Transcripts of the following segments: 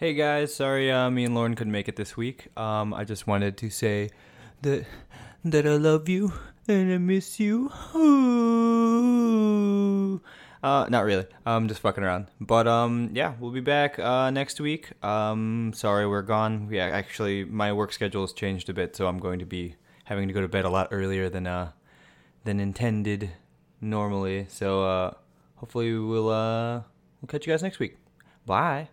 Hey guys, sorry me and Lauren couldn't make it this week. I just wanted to say that I love you and I miss you. Ooh. Not really. I'm just fucking around. But yeah, we'll be back next week. Sorry we're gone. Yeah, actually my work schedule has changed a bit, so I'm going to be having to go to bed a lot earlier than intended normally. So hopefully we'll catch you guys next week. Bye.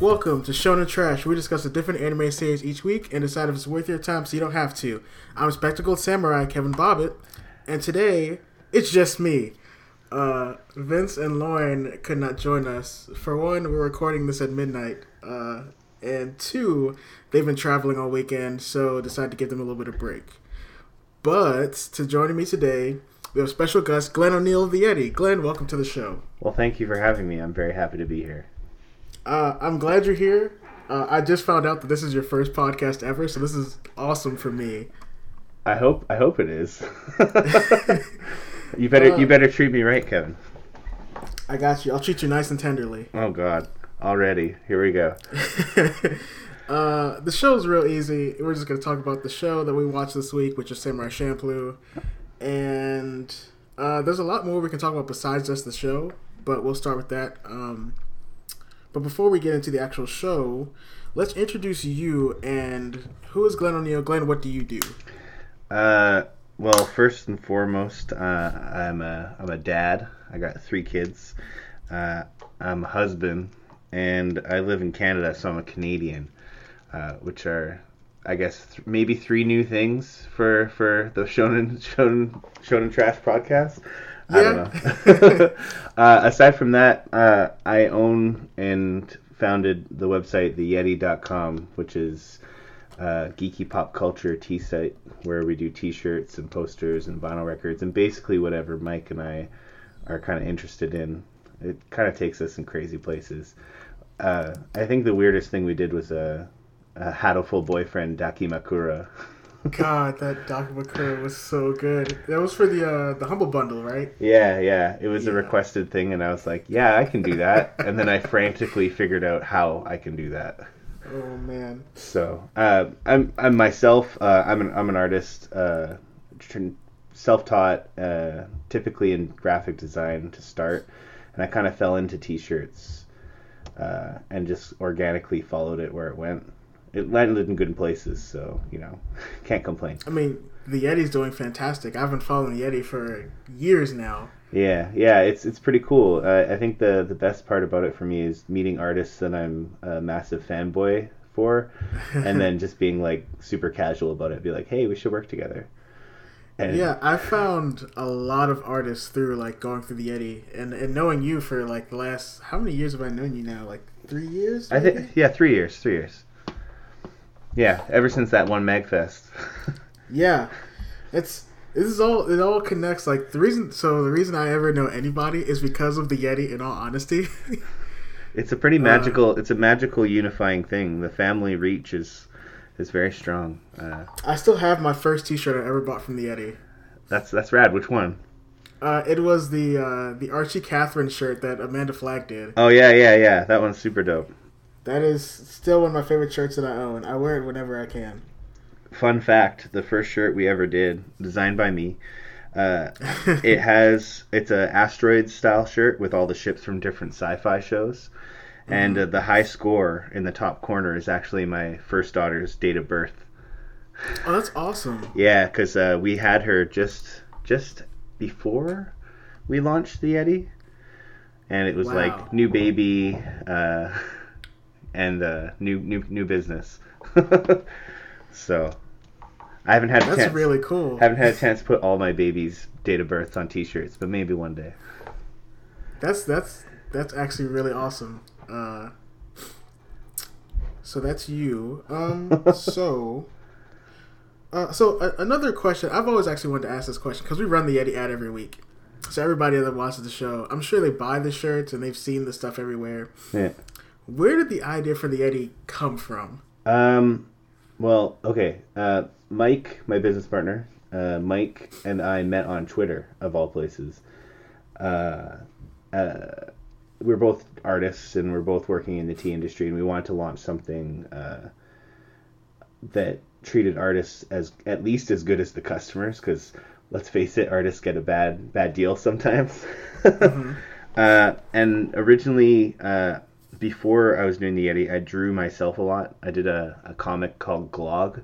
Welcome to Shonen Trash. We discuss a different anime series each week and decide if it's worth your time so you don't have to. I'm Spectacled Samurai Kevin Bobbitt, and today it's just me. Vince and Lauren could not join us. For one, we're recording this at midnight, and two, they've been traveling all weekend, so decided to give them a little bit of break. But to joining me today, we have special guest Glenn O'Neill of the Yeti. Glenn, welcome to the show. Well, thank you for having me. I'm very happy to be here. I'm glad you're here. I just found out that this is your first podcast ever, so this is awesome for me. I hope it is. You better treat me right, Kevin. I got you. I'll treat you nice and tenderly. Oh God, already here we go. The show's real easy. We're just gonna talk about the show that we watched this week, which is Samurai Champloo, and there's a lot more we can talk about besides just the show, but we'll start with that. But before we get into the actual show, let's introduce you. And who is Glenn O'Neill? Glenn, what do you do? Well, first and foremost, I'm a dad. I got 3 kids. I'm a husband, and I live in Canada, so I'm a Canadian, which are, I guess, maybe 3 new things for the Shonen Trash podcast. I don't know. Aside from that, I own and founded the website theyeti.com, which is a geeky pop culture tea site where we do t-shirts and posters and vinyl records and basically whatever Mike and I are kind of interested in. It kind of takes us in crazy places. I think the weirdest thing we did was a Hatoful Boyfriend Dakimakura. God, that Dakimakura was so good. That was for the Humble Bundle, right? Yeah. It was a requested thing, and I was like, yeah, I can do that. And then I frantically figured out how I can do that. Oh, man. So, I'm myself, I'm an artist, self-taught, typically in graphic design to start. And I kind of fell into t-shirts and just organically followed it where it went. It landed in good places, so, can't complain. I mean, the Yeti's doing fantastic. I've been following the Yeti for years now. Yeah, it's pretty cool. I think the best part about it for me is meeting artists that I'm a massive fanboy for, and then just being, like, super casual about it. Be like, hey, we should work together. And yeah, I found a lot of artists through, like, going through the Yeti, and knowing you for, like, the last... How many years have I known you now? Like, 3 years? Maybe? I think, yeah, 3 years. Yeah, ever since that one Magfest. Yeah, it all connects. Like the reason I ever know anybody is because of the Yeti. In all honesty, it's a pretty magical. It's a magical unifying thing. The family reach is very strong. I still have my first T-shirt I ever bought from the Yeti. That's rad. Which one? It was the Archie Catherine shirt that Amanda Flagg did. Oh yeah. That one's super dope. That is still one of my favorite shirts that I own. I wear it whenever I can. Fun fact, the first shirt we ever did, designed by me, it's an asteroid-style shirt with all the ships from different sci-fi shows. Mm-hmm. And the high score in the top corner is actually my first daughter's date of birth. Oh, that's awesome. Yeah, because we had her just before we launched the Yeti. And it was like, new baby... and new business. So I haven't had that's really cool. Haven't had a chance to put all my babies' date of births on T-shirts, but maybe one day. That's actually really awesome. So that's you. So another question I've always actually wanted to ask this question because we run the Yeti ad every week. So everybody that watches the show, I'm sure they buy the shirts and they've seen the stuff everywhere. Yeah. Where did the idea for the Yeti come from? Well, okay. Mike, my business partner, Mike and I met on Twitter, of all places. We're both artists and we're both working in the tea industry, and we wanted to launch something that treated artists as at least as good as the customers, because let's face it, artists get a bad deal sometimes. Mm-hmm. And originally, before I was doing the Yeti, I drew myself a lot. I did a comic called Glog,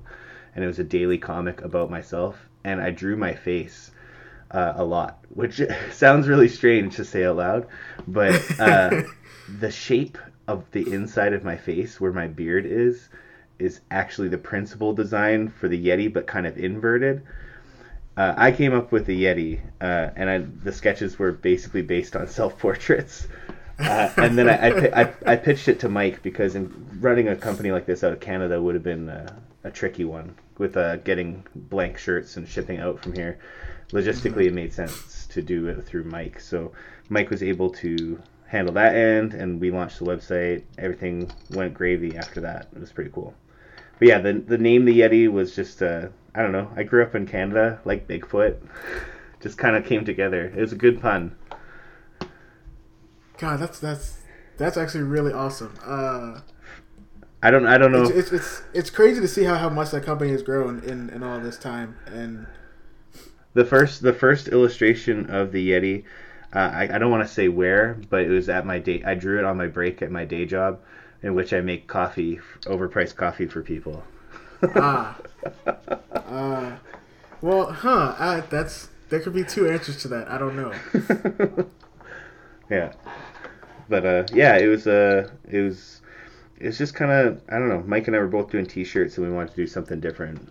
and it was a daily comic about myself, and I drew my face a lot, which sounds really strange to say out loud, but the shape of the inside of my face where my beard is actually the principal design for the Yeti, but kind of inverted. I came up with the Yeti, and the sketches were basically based on self-portraits. And then I pitched it to Mike, because running a company like this out of Canada would have been a tricky one, with getting blank shirts and shipping out from here. Logistically, it made sense to do it through Mike. So Mike was able to handle that end, and we launched the website. Everything went gravy after that. It was pretty cool. But yeah, the name The Yeti was just, I don't know, I grew up in Canada, like Bigfoot. Just kind of came together. It was a good pun. God, that's actually really awesome. I don't know. It's crazy to see how much that company has grown in all this time. And the first illustration of the Yeti, I don't want to say where, but it was at my day. I drew it on my break at my day job, in which I make coffee, overpriced coffee for people. There could be two answers to that. I don't know. Yeah, but it's just kind of, I don't know. Mike and I were both doing T-shirts, and we wanted to do something different. And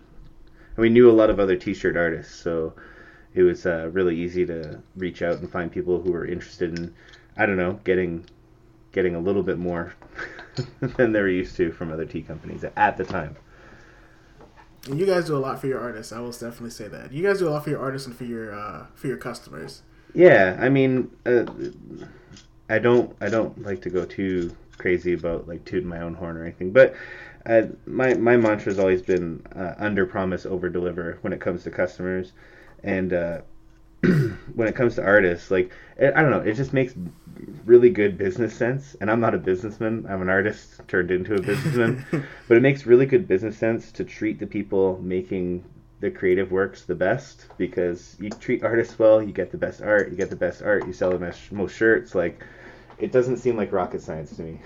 we knew a lot of other T-shirt artists, so it was really easy to reach out and find people who were interested in, I don't know, getting a little bit more than they were used to from other tea companies at the time. And you guys do a lot for your artists. I will definitely say that. You guys do a lot for your artists and for your customers. Yeah, I mean, I don't like to go too crazy about like tooting my own horn or anything, but. My mantra has always been under promise, over deliver when it comes to customers, and when it comes to artists, like I don't know, it just makes really good business sense. And I'm not a businessman; I'm an artist turned into a businessman. But it makes really good business sense to treat the people making the creative works the best, because you treat artists well, you get the best art. You get the best art, you sell the most shirts. Like, it doesn't seem like rocket science to me.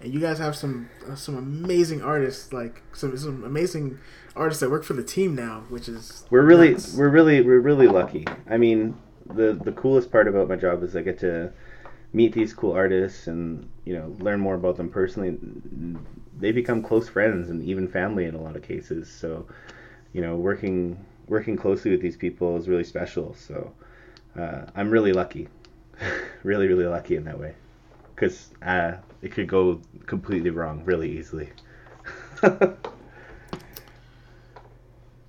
And you guys have some amazing artists, like some amazing artists that work for the team now, which is we're really lucky. I mean, the coolest part about my job is I get to meet these cool artists and, you know, learn more about them personally. They become close friends and even family in a lot of cases. So, you know, working closely with these people is really special. So, I'm really lucky, really, really lucky in that way. Because it could go completely wrong really easily.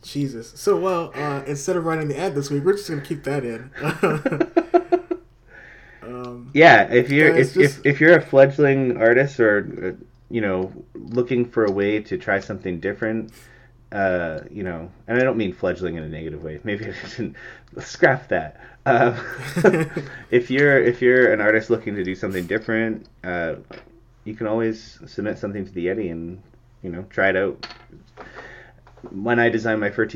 Jesus. So, well, instead of running the ad this week, we're just going to keep that in. Yeah, if you're a fledgling artist or, you know, looking for a way to try something different, you know, and I don't mean fledgling in a negative way. Maybe I shouldn't scrap that. If you're an artist looking to do something different, you can always submit something to the Yeti and, you know, try it out. When I designed my first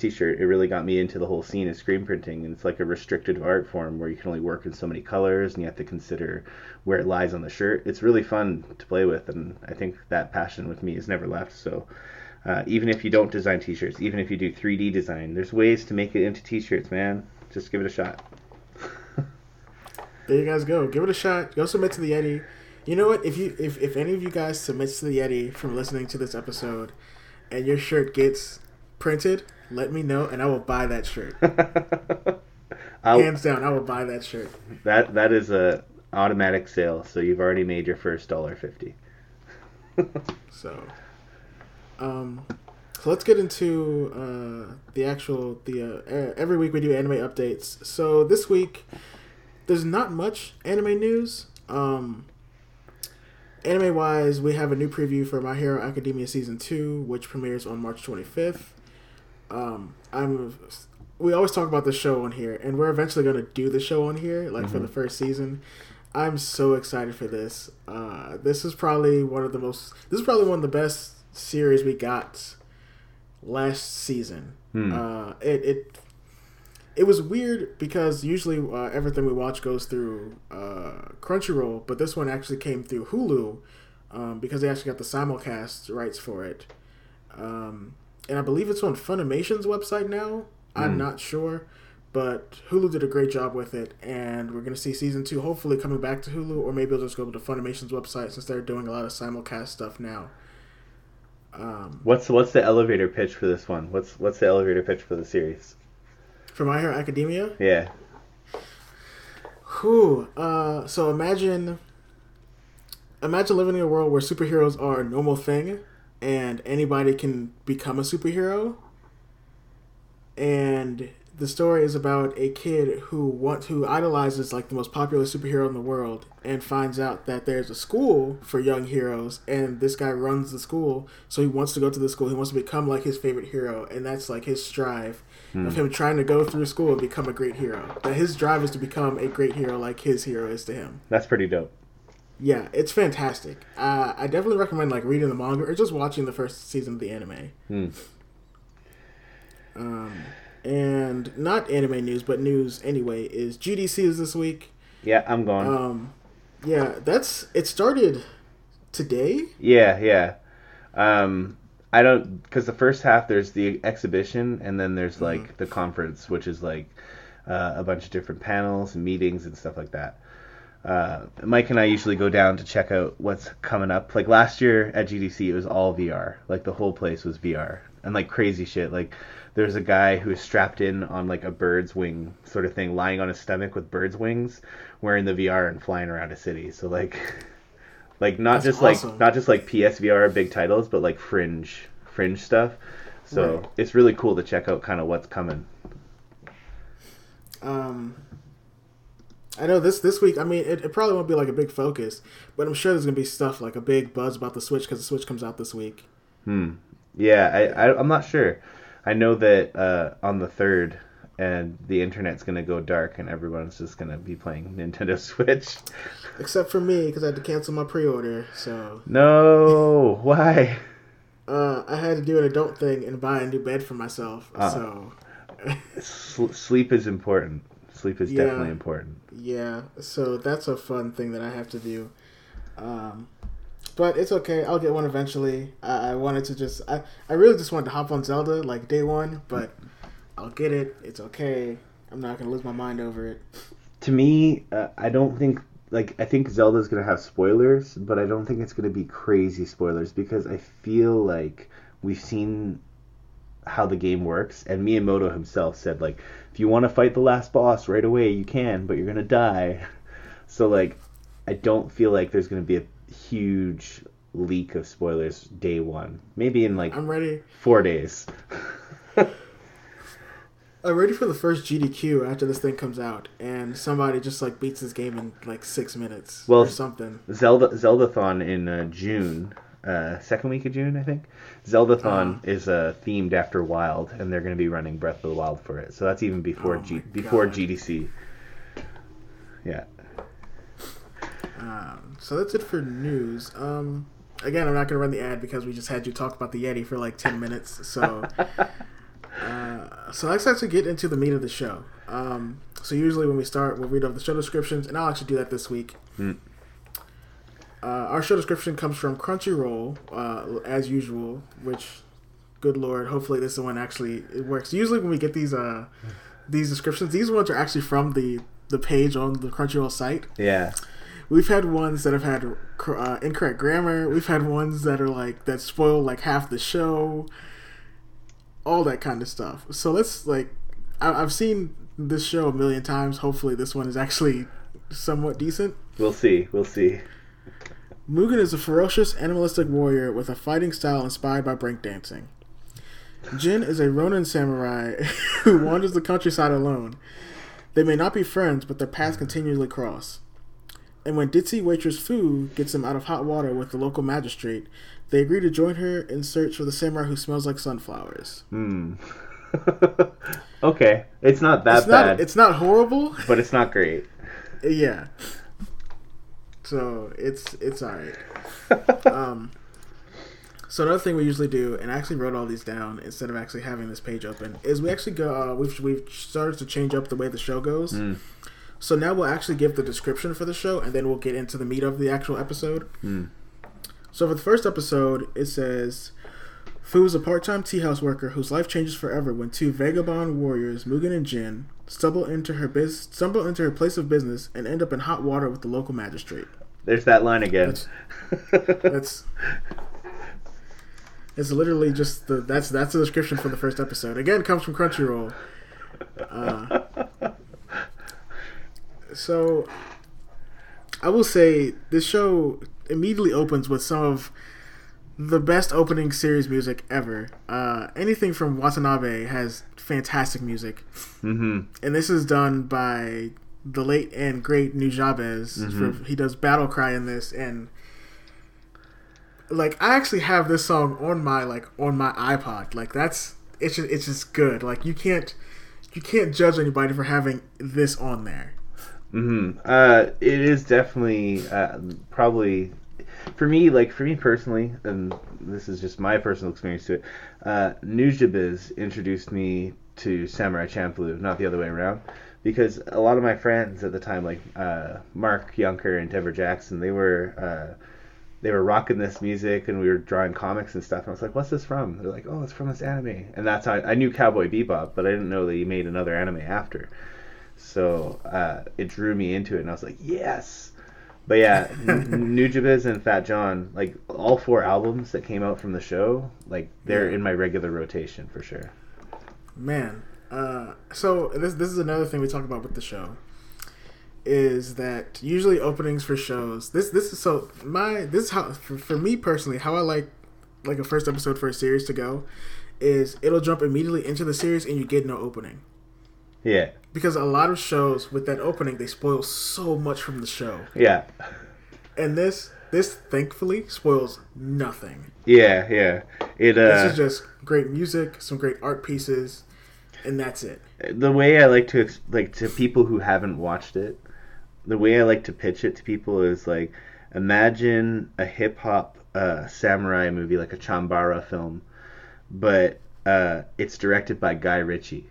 T-shirt, it really got me into the whole scene of screen printing, and it's like a restricted art form where you can only work in so many colors, and you have to consider where it lies on the shirt. It's really fun to play with, and I think that passion with me has never left. So. Even if you don't design T-shirts, even if you do 3D design, there's ways to make it into T-shirts, man. Just give it a shot. There you guys go. Give it a shot. Go submit to the Yeti. You know what? If any of you guys submits to the Yeti from listening to this episode, and your shirt gets printed, let me know, and I will buy that shirt. Hands down, I will buy that shirt. That is a automatic sale. So you've already made your first $1.50. So. So let's get into every week we do anime updates. So this week, there's not much anime news. Anime-wise, we have a new preview for My Hero Academia Season 2, which premieres on March 25th. We always talk about the show on here, and we're eventually going to do the show on here, for the first season. I'm so excited for this. This is probably one of the best series we got last season. It was weird because usually everything we watch goes through Crunchyroll, but this one actually came through Hulu because they actually got the simulcast rights for it. And I believe it's on Funimation's website now. I'm not sure, but Hulu did a great job with it, and we're going to see Season 2 hopefully coming back to Hulu, or maybe it'll just go to Funimation's website since they're doing a lot of simulcast stuff now. What's the elevator pitch for this one? What's the elevator pitch for the series? For My Hero Academia? Yeah. So imagine living in a world where superheroes are a normal thing and anybody can become a superhero. And the story is about a kid who idolizes the most popular superhero in the world and finds out that there's a school for young heroes, and this guy runs the school, so he wants to go to the school. He wants to become his favorite hero, and that's his strive of him trying to go through school and become a great hero. That his drive is to become a great hero like his hero is to him. That's pretty dope. Yeah, it's fantastic. I definitely recommend reading the manga or just watching the first season of the anime. And not anime news, but news anyway, is GDC is this week. Yeah, I'm going. It started today? Yeah. I don't, because the first half there's the exhibition, and then there's the conference, which is a bunch of different panels and meetings and stuff like that. Mike and I usually go down to check out what's coming up. Last year at GDC, it was all VR. The whole place was VR. And crazy shit. There's a guy who is strapped in on a bird's wing sort of thing, lying on his stomach with bird's wings, wearing the VR and flying around a city. So not just PSVR big titles, but fringe stuff. So right. It's really cool to check out kind of what's coming. I know this week, it probably won't be a big focus, but I'm sure there's going to be stuff a big buzz about the Switch because the Switch comes out this week. Yeah, I'm not sure. I know that on the 3rd, and the internet's going to go dark and everyone's just going to be playing Nintendo Switch. Except for me, because I had to cancel my pre-order, so... No! Why? I had to do an adult thing and buy a new bed for myself, so... Sleep is important. Sleep is definitely important. Yeah, so that's a fun thing that I have to do. But it's okay. I'll get one eventually. I really just wanted to hop on Zelda day one, but I'll get it. It's okay. I'm not gonna lose my mind over it. To me, I don't think I think Zelda's gonna have spoilers, but I don't think it's gonna be crazy spoilers because I feel we've seen how the game works, and Miyamoto himself said if you want to fight the last boss right away, you can, but you're gonna die. So I don't feel there's gonna be a huge leak of spoilers day one. Maybe in I'm ready. 4 days. I'm ready for the first GDQ after this thing comes out, and somebody just beats this game in 6 minutes or something. Zeldathon in June, second week of June, I think. Zeldathon is themed after Wild, and they're going to be running Breath of the Wild for it. So that's even before before GDC. Yeah. So that's it for news. Again, I'm not going to run the ad because we just had you talk about the Yeti for 10 minutes. So so let's actually get into the meat of the show. So usually when we start, we'll read off the show descriptions, and I'll actually do that this week. Our show description comes from Crunchyroll, as usual, which, good Lord, hopefully this one actually works. Usually when we get these descriptions, these ones are actually from the page on the Crunchyroll site. Yeah. We've had ones that have had incorrect grammar. We've had ones that are that spoil half the show, all that kind of stuff. So let's I've seen this show a million times. Hopefully this one is actually somewhat decent. We'll see. Mugen is a ferocious, animalistic warrior with a fighting style inspired by breakdancing. Jin is a Ronin samurai who wanders the countryside alone. They may not be friends, but their paths continually cross. And when ditzy waitress Fu gets them out of hot water with the local magistrate, they agree to join her in search for the samurai who smells like sunflowers. Hmm. Okay. It's not that bad. It's not horrible. But it's not great. Yeah. So, it's alright. So another thing we usually do, and I actually wrote all these down instead of actually having this page open, is we actually go, we've started to change up the way the show goes. Mm. So now we'll actually give the description for the show, and then we'll get into the meat of the actual episode. Mm. So for the first episode, it says, Fu is a part-time tea house worker whose life changes forever when two vagabond warriors, Mugen and Jin, stumble into her place of business and end up in hot water with the local magistrate. There's that line again. It's literally just that's the description for the first episode. Again, it comes from Crunchyroll. So I will say this show immediately opens with some of the best opening series music ever. Anything from Watanabe has fantastic music. Mm-hmm. And this is done by the late and great New Jabez. Mm-hmm. He does Battle Cry in this, and like I actually have this song on my iPod. Like it's just good. Like you can't judge anybody for having this on there. Mm-hmm. It is definitely probably. For me personally, and this is just my personal experience to it, New Jabez introduced me to Samurai Champloo, not the other way around, because a lot of my friends at the time, like Mark Yonker and Deborah Jackson, they were rocking this music, and we were drawing comics and stuff, and I was like, what's this from? They're like, oh, it's from this anime. And that's how I knew Cowboy Bebop, but I didn't know that he made another anime after. So it drew me into it, and I was like, yes! But yeah, New Jabez and Fat John, like all four albums that came out from the show, like they're in my regular rotation for sure. Man, so this is another thing we talk about with the show, is that usually openings for shows. This is how for me personally I like a first episode for a series to go, is it'll jump immediately into the series and you get no opening. Yeah. Because a lot of shows with that opening, they spoil so much from the show. Yeah. And this thankfully spoils nothing. Yeah. This is just great music, some great art pieces, and that's it. The way I like to to people who haven't watched it, the way I like to pitch it to people is like, imagine a hip hop samurai movie, like a Chambara film, but it's directed by Guy Ritchie.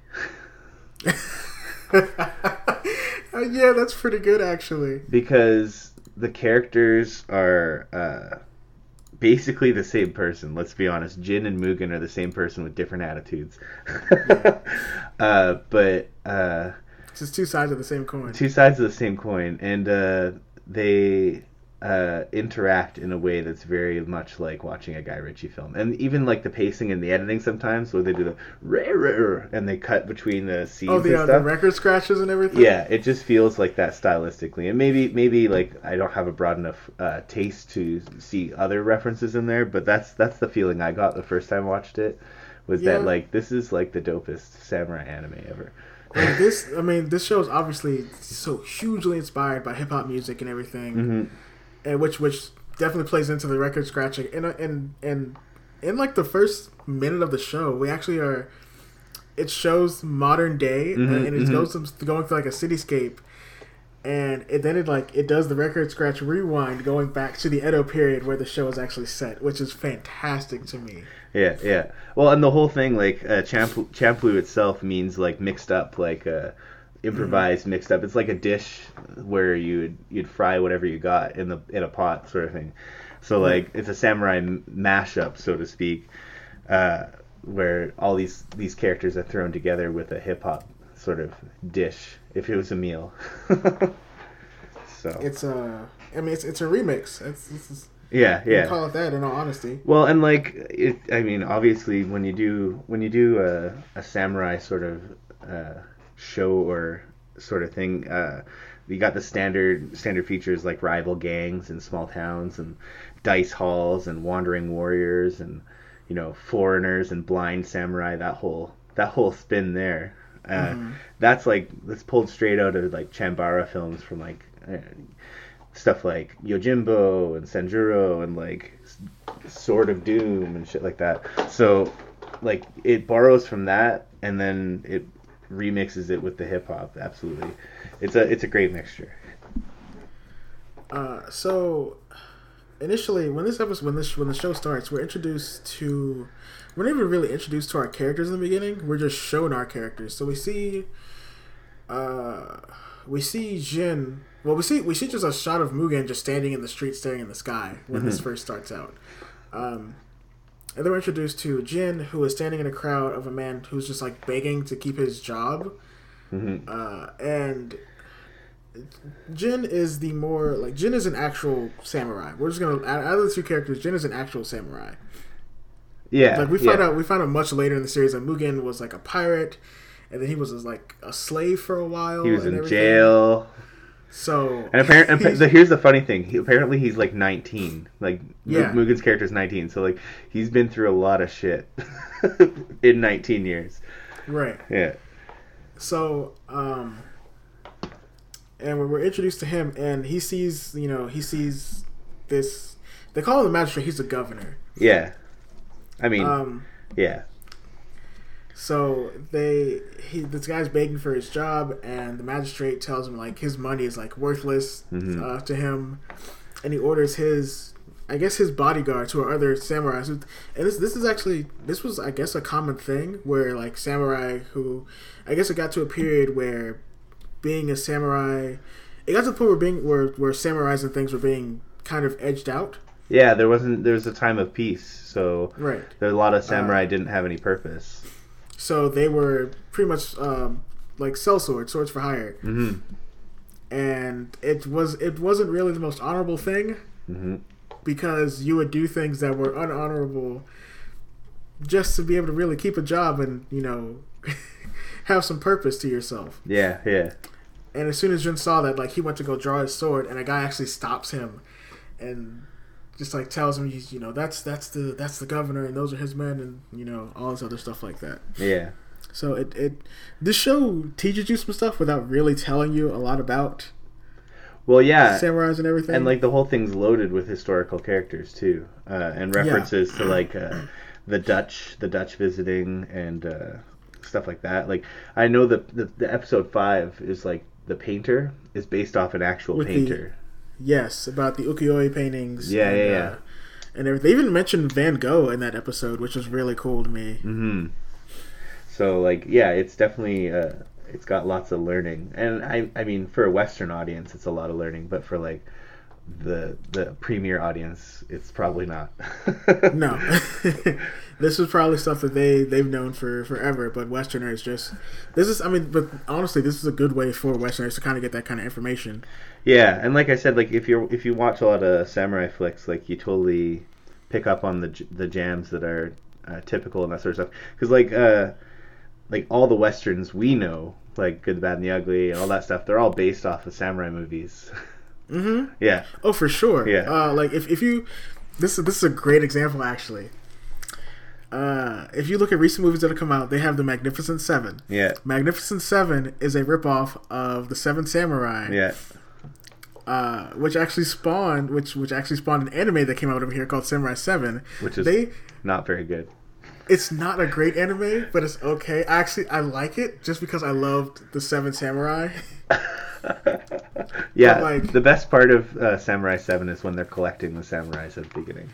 Yeah, that's pretty good actually. Because the characters are basically the same person. Let's be honest, Jin and Mugen are the same person with different attitudes. Yeah. But it's just two sides of the same coin. And they interact in a way that's very much like watching a Guy Ritchie film, and even like the pacing and the editing sometimes, where they do the rare and they cut between the scenes. Oh, and stuff. The record scratches and everything. Yeah, it just feels like that stylistically, and maybe like I don't have a broad enough taste to see other references in there, but that's the feeling I got the first time I watched it, was that like this is like the dopest samurai anime ever. Like this show is obviously so hugely inspired by hip hop music and everything. Mm-hmm. And which definitely plays into the record scratching, and in like the first minute of the show, we actually are. It shows modern day, mm-hmm, and it goes going through like a cityscape, and then it does the record scratch rewind, going back to the Edo period where the show is actually set, which is fantastic to me. Yeah. Well, and the whole thing, like Champloo itself means like mixed up, like. Improvised, mixed up. It's like a dish where you'd fry whatever you got in a pot, sort of thing. So like it's a samurai mashup, so to speak, where all these characters are thrown together with a hip hop sort of dish, if it was a meal. So it's it's a remix. It's Yeah. You call it that, in all honesty. Well, and like it, I mean, obviously when you do a samurai sort of show or sort of thing, we got the standard features like rival gangs and small towns and dice halls and wandering warriors and you know, foreigners and blind samurai, that whole spin there. That's pulled straight out of like Chambara films from like stuff like Yojimbo and Sanjuro and like Sword of Doom and shit like that. So like it borrows from that and then it remixes it with the hip hop. Absolutely, it's a great mixture. So initially, when the show starts, we're not even really introduced to our characters in the beginning. We're just shown our characters. So we see Jin. Well, we see just a shot of Mugen just standing in the street staring in the sky when this first starts out. And then we're introduced to Jin, who is standing in a crowd of a man who's just like begging to keep his job. And Jin is an actual samurai. We're just gonna out of the two characters, Jin is an actual samurai. Yeah. Like we find out much later in the series that Mugen was like a pirate, and then he was like a slave for a while. He was in jail. So and apparently, here's the funny thing. Apparently, he's like 19. Like Mugen's character is 19, so like he's been through a lot of shit in 19 years. Right. Yeah. So and when we're introduced to him, and he sees this. They call him the magistrate. He's the governor. Yeah. I mean, yeah. So this guy's begging for his job, and the magistrate tells him like his money is like worthless to him, and he orders his bodyguard, who are other samurais. And this was I guess a common thing where like samurai who, I guess it got to a period where being a samurai, it got to the point where samurais and things were being kind of edged out. Yeah, there was a time of peace, so there a lot of samurai didn't have any purpose. So they were pretty much like swords for hire, and it wasn't really the most honorable thing because you would do things that were unhonorable just to be able to really keep a job and have some purpose to yourself. Yeah, yeah. And as soon as Jin saw that, like he went to go draw his sword, and a guy actually stops him, and just like tells him, that's the governor and those are his men and all this other stuff like that. Yeah. So this show teaches you some stuff without really telling you a lot about. Well, yeah. Samurais and everything, and like the whole thing's loaded with historical characters too, and references to like the Dutch visiting and stuff like that. Like I know the episode 5 is like the painter is based off an actual painter. Yes, about the ukiyo-e paintings. Yeah, yeah. And they even mentioned Van Gogh in that episode, which was really cool to me. So, like, yeah, it's definitely it's got lots of learning, and I mean, for a Western audience, it's a lot of learning, but for like the premier audience, it's probably not. No, this is probably stuff that they've known for forever, but Westerners but honestly, this is a good way for Westerners to kind of get that kind of information. Yeah, and like I said, like if you watch a lot of samurai flicks, like you totally pick up on the jams that are typical and that sort of stuff. Because like all the Westerns we know, like Good, the Bad, and the Ugly, and all that stuff, they're all based off of samurai movies. Yeah. Oh, for sure. Yeah. Like if you, this is a great example actually. If you look at recent movies that have come out, they have the Magnificent Seven. Yeah. Magnificent Seven is a ripoff of the Seven Samurai. Yeah. Which actually spawned an anime that came out over here called Samurai 7. Which is not very good. It's not a great anime, but it's okay. I like it just because I loved the Seven Samurai. Yeah, like, the best part of Samurai 7 is when they're collecting the samurais at the beginning.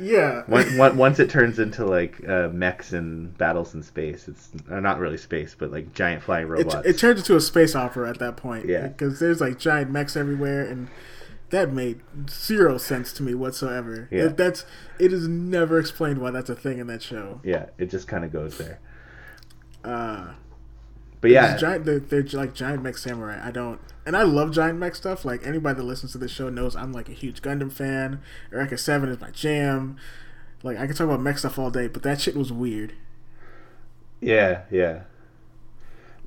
Yeah. Once it turns into like mechs and battles in space, it's not really space, but like giant flying robots. It turns into a space opera at that point. Yeah. Because there's like giant mechs everywhere, and that made zero sense to me whatsoever. Yeah. It is never explained why that's a thing in that show. Yeah, it just kind of goes there. But yeah, they're like giant mech samurai. I love giant mech stuff. Like anybody that listens to this show knows I'm like a huge Gundam fan. Eureka 7 is my jam. Like I can talk about mech stuff all day, but that shit was weird. Yeah, yeah,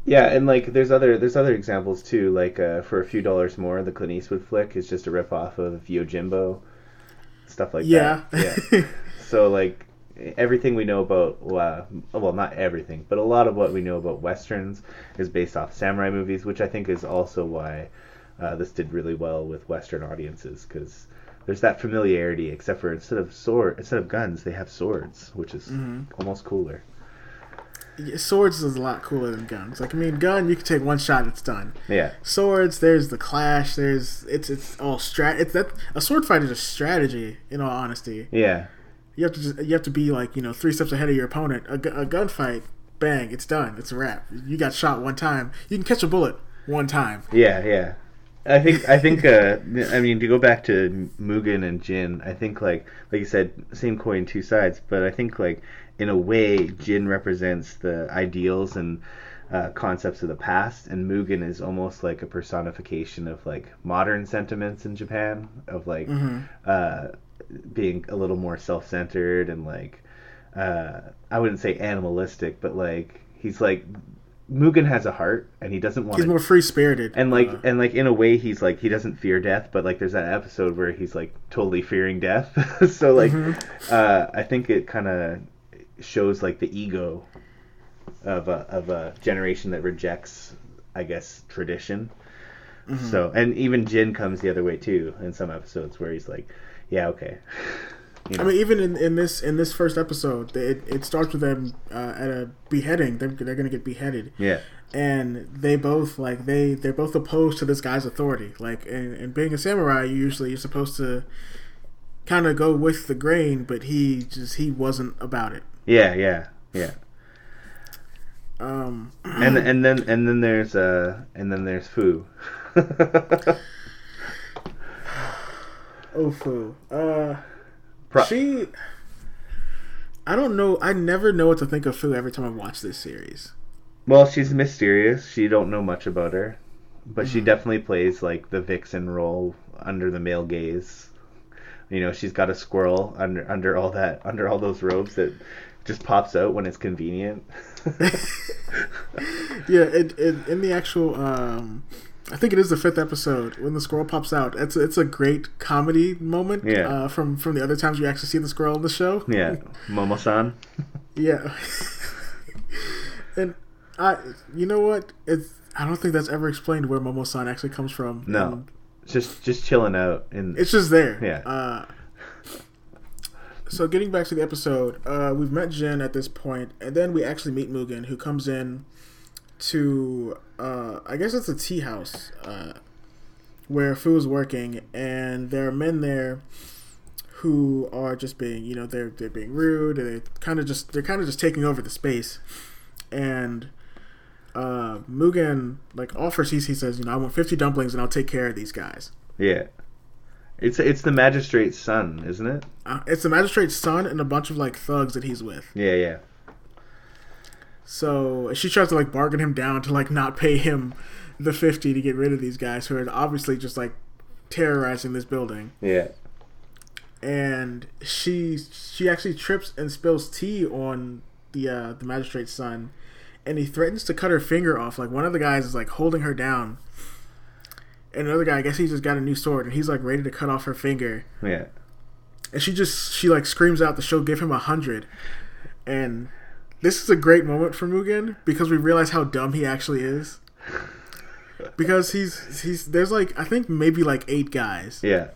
yeah. And like there's other examples too. Like for a few dollars more, the Clint Eastwood flick is just a ripoff of Yojimbo, stuff like that. Yeah. So like everything we know about, well, not everything, but a lot of what we know about Westerns is based off samurai movies, which I think is also why this did really well with Western audiences, because there's that familiarity, except for instead of guns, they have swords, which is almost cooler. Yeah, swords is a lot cooler than guns. Like, I mean, gun, you can take one shot, it's done. Yeah. Swords, there's the clash, there's it's all a sword fight is a strategy, in all honesty. Yeah. You have to be like, you know, 3 steps ahead of your opponent. A gunfight, bang, it's done. It's a wrap. You got shot one time. You can catch a bullet one time. Yeah, yeah. I think I mean, to go back to Mugen and Jin, I think like you said, same coin, two sides, but I think like in a way Jin represents the ideals and concepts of the past, and Mugen is almost like a personification of like modern sentiments in Japan, of like being a little more self-centered and like I wouldn't say animalistic, but like he's like Mugen has a heart, and he doesn't want. He's more free-spirited, and like, in a way, he's like he doesn't fear death, but like there's that episode where he's like totally fearing death. So like, I think it kind of shows like the ego of a generation that rejects, I guess, tradition. Mm-hmm. So, and even Jin comes the other way too in some episodes where he's like, yeah, okay. You know. I mean, even in this first episode, it starts with them at a beheading. They're gonna get beheaded. Yeah. And they both like they're both opposed to this guy's authority. Like, and being a samurai, you're supposed to kind of go with the grain, but he wasn't about it. Yeah, yeah, yeah. And then there's Fu. Oh, Fu. She, I don't know. I never know what to think of Fu every time I watch this series. Well, she's mysterious. She don't know much about her, but she definitely plays like the vixen role under the male gaze. You know, she's got a squirrel under all those robes that just pops out when it's convenient. Yeah, in the actual. I think it is the 5th episode when the squirrel pops out. It's a great comedy moment from the other times you actually see the squirrel in the show. Yeah, Momo-san. Yeah. And you know what? I don't think that's ever explained where Momo-san actually comes from. No, it's just chilling out. It's just there. Yeah. So getting back to the episode, we've met Jin at this point, and then we actually meet Mugen, who comes in to I guess it's a tea house where Fu is working, and there are men there who are just being, you know, they're being rude, and they're kind of just taking over the space. And Mugen like offers, he says, you know, I want 50 dumplings and I'll take care of these guys. Yeah, it's the magistrate's son, isn't it? It's the magistrate's son and a bunch of like thugs that he's with. Yeah, yeah. So she tries to like bargain him down to like not pay him the 50 to get rid of these guys who are obviously just like terrorizing this building. Yeah. And she actually trips and spills tea on the magistrate's son, and he threatens to cut her finger off. Like, one of the guys is like holding her down, and another guy, I guess he just got a new sword, and he's like ready to cut off her finger. Yeah. And she like screams out that she'll give him 100, and. This is a great moment for Mugen, because we realize how dumb he actually is. Because he's there's like, I think maybe like 8 guys. Yeah.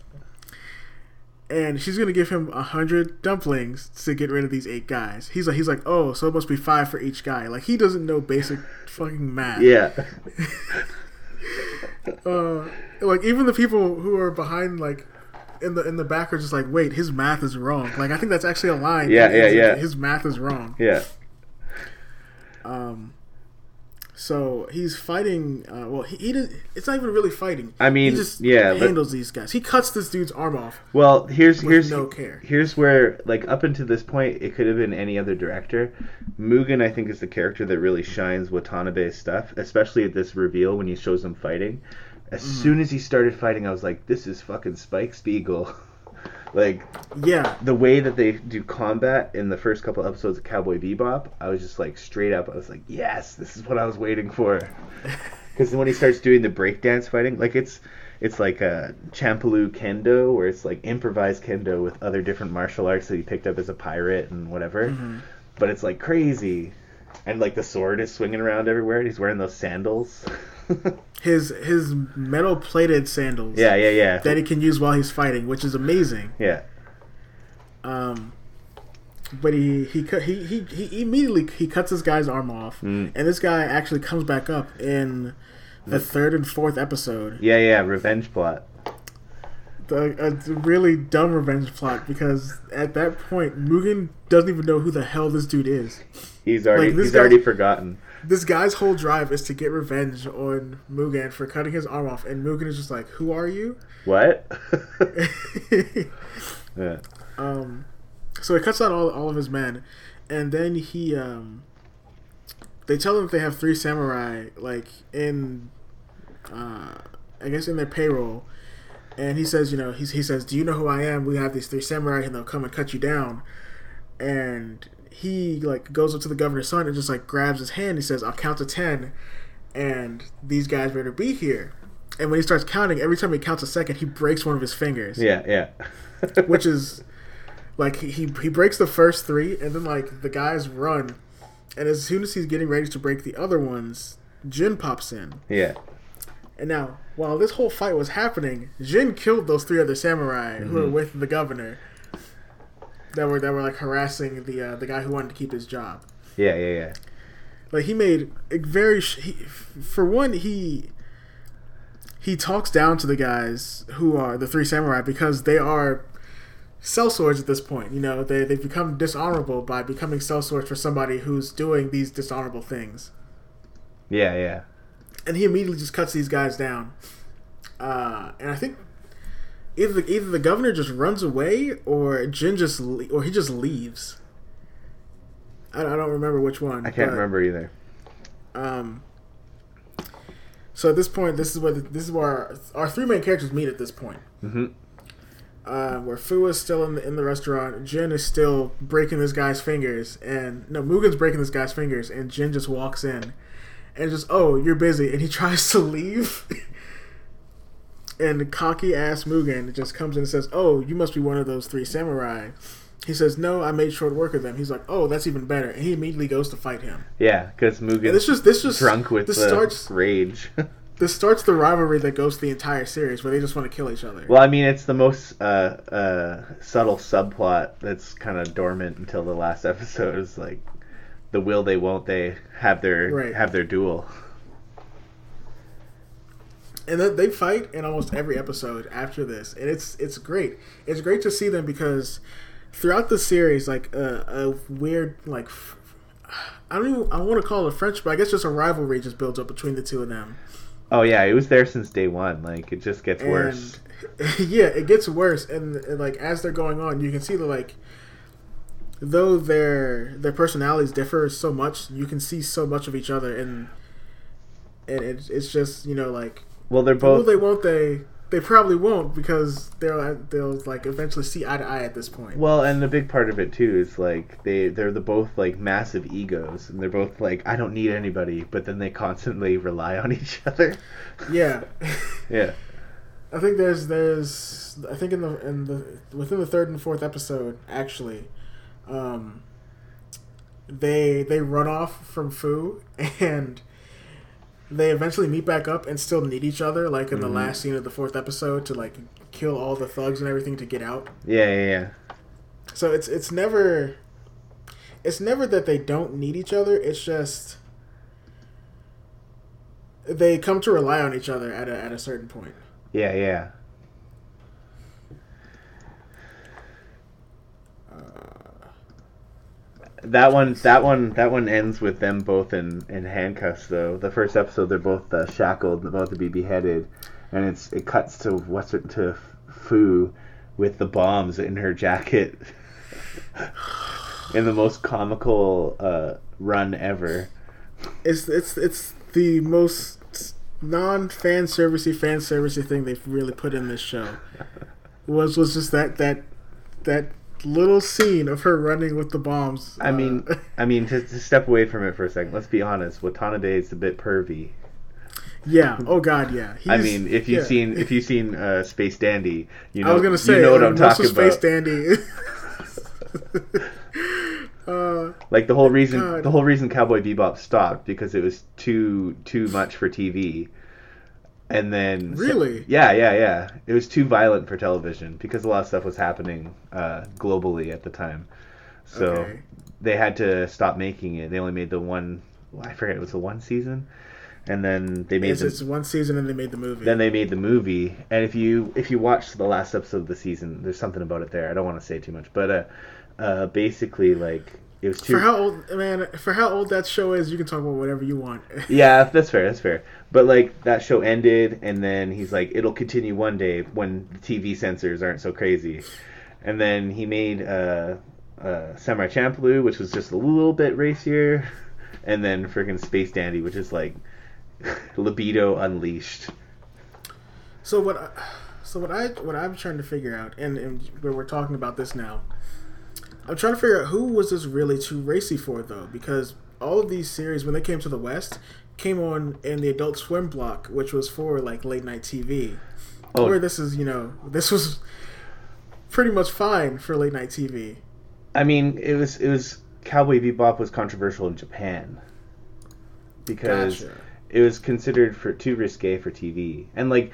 And she's gonna give him 100 dumplings to get rid of these 8 guys. He's like, oh, so it must be 5 for each guy. Like, he doesn't know basic fucking math. Yeah. Like, even the people who are behind, like, in the back are just like, wait, his math is wrong. Like, I think that's actually a line. Yeah, yeah, yeah. His math is wrong. Yeah. So he's fighting. Well, he didn't. It's not even really fighting. I mean, he just handles these guys. He cuts this dude's arm off. Well, here's no care. Here's where, like, up until this point, it could have been any other director. Mugen, I think, is the character that really shines Watanabe's stuff, especially at this reveal when he shows him fighting. As soon as he started fighting, I was like, this is fucking Spike Spiegel. Like, yeah, the way that they do combat in the first couple episodes of Cowboy Bebop, I was just like, straight up, I was like, yes, this is what I was waiting for. Because when he starts doing the breakdance fighting, like, it's It's like a Champloo Kendo, where it's like improvised kendo with other different martial arts that he picked up as a pirate and whatever. Mm-hmm. But it's like crazy. And like the sword is swinging around everywhere. And he's wearing those sandals. his metal plated sandals. Yeah. That he can use while he's fighting, which is amazing. Yeah. But he immediately he cuts this guy's arm off, and this guy actually comes back up in the third and fourth episode. Yeah, revenge plot. A really dumb revenge plot, because at that point Mugen doesn't even know who the hell this dude is. He's already forgotten. This guy's whole drive is to get revenge on Mugen for cutting his arm off, and Mugen is just like, "Who are you? What?" Yeah. So he cuts out all of his men, and then he they tell him they have 3 samurai like in I guess in their payroll, and he says, he says, "Do you know who I am? We have these 3 samurai, and they'll come and cut you down." And he like goes up to the governor's son and just like grabs his hand. He says, "I'll count to 10, and these guys better be here." And when he starts counting, every time he counts a second, he breaks one of his fingers. Yeah. Which is like he breaks the first 3, and then like the guys run, and as soon as he's getting ready to break the other ones, Jin pops in. Yeah. And now, while this whole fight was happening, Jin killed those 3 other samurai who were with the governor that were like harassing the guy who wanted to keep his job. Yeah. Like he made a he talks down to the guys who are the 3 samurai, because they are sellswords at this point. They've become dishonorable by becoming sellswords for somebody who's doing these dishonorable things. Yeah. And he immediately just cuts these guys down. And I think either the governor just runs away, or Jin just leaves. I don't remember which one. I can't remember either. So at this point, this is where our 3 main characters meet. At this point, where Fu is still in the restaurant, Jin is still breaking this guy's fingers, Mugen's breaking this guy's fingers, and Jin just walks in, and just, "Oh, you're busy," and he tries to leave. And cocky ass Mugen just comes in and says, "Oh, you must be one of those 3 samurai." He says, "No, I made short work of them." He's like, "Oh, that's even better." And he immediately goes to fight him. Yeah, because Mugen this just drunk with rage. This starts the rivalry that goes the entire series, where they just want to kill each other. Well, I mean, it's the most subtle subplot that's kind of dormant until the last episode. Is like the will they won't they have their duel. And then they fight in almost every episode after this, and it's great. It's great to see them, because throughout the series, like a weird, like, I want to call it a friendship, but I guess just a rivalry just builds up between the 2 of them. Oh yeah, it was there since day 1. Like, it just gets worse. Yeah, it gets worse, and like as they're going on, you can see that like though their personalities differ so much, you can see so much of each other, and it's just like. Well, they're both. Well, they won't. They probably won't, because they'll like eventually see eye to eye at this point. Well, and the big part of it too is like they're both like massive egos, and they're both like, "I don't need anybody," but then they constantly rely on each other. Yeah. Yeah. I think I think in the within the third and fourth episode actually, they run off from Fu, and they eventually meet back up and still need each other, like in the last scene of the 4th episode, to like kill all the thugs and everything to get out. Yeah. So it's never that they don't need each other. It's just they come to rely on each other at a certain point. Yeah. That one ends with them both in handcuffs, though. The first episode, they're both shackled, they're about to be beheaded, and it cuts to Fu with the bombs in her jacket, in the most comical run ever. It's the most non-fan servicey thing they've really put in this show. was just that little scene of her running with the bombs. I mean, to step away from it for a second, let's be honest, Watanabe is a bit pervy. Yeah. Oh God. Yeah. He's, I mean, if you've seen Space Dandy, you know. I was gonna say, you know what I'm talking about. Space Dandy. Like the whole reason Cowboy Bebop stopped because it was too much for TV, and then yeah, it was too violent for television because a lot of stuff was happening globally at the time, so they had to stop making it. They only made the one. I forget, it was the one season. And then they made it's one season, and they made the movie. Then they made the movie, and if you watch the last episode of the season, there's something about it there. I don't want to say too much, but basically, like, it was too. For how old that show is, you can talk about whatever you want. Yeah, that's fair. That's fair. But like that show ended, and then he's like, it'll continue one day when the TV censors aren't so crazy, and then he made Samurai Champloo, which was just a little bit racier, and then freaking Space Dandy, which is like. Libido unleashed. So what I'm trying to figure out, and we're talking about this now, I'm trying to figure out who was this really too racy for, though, because all of these series, when they came to the West, came on in the Adult Swim block, which was for like late night TV. Oh. Where this is, you know, this was pretty much fine for late night TV. I mean, it was Cowboy Bebop was controversial in Japan because. Gotcha. It was considered for too risque for TV. And, like,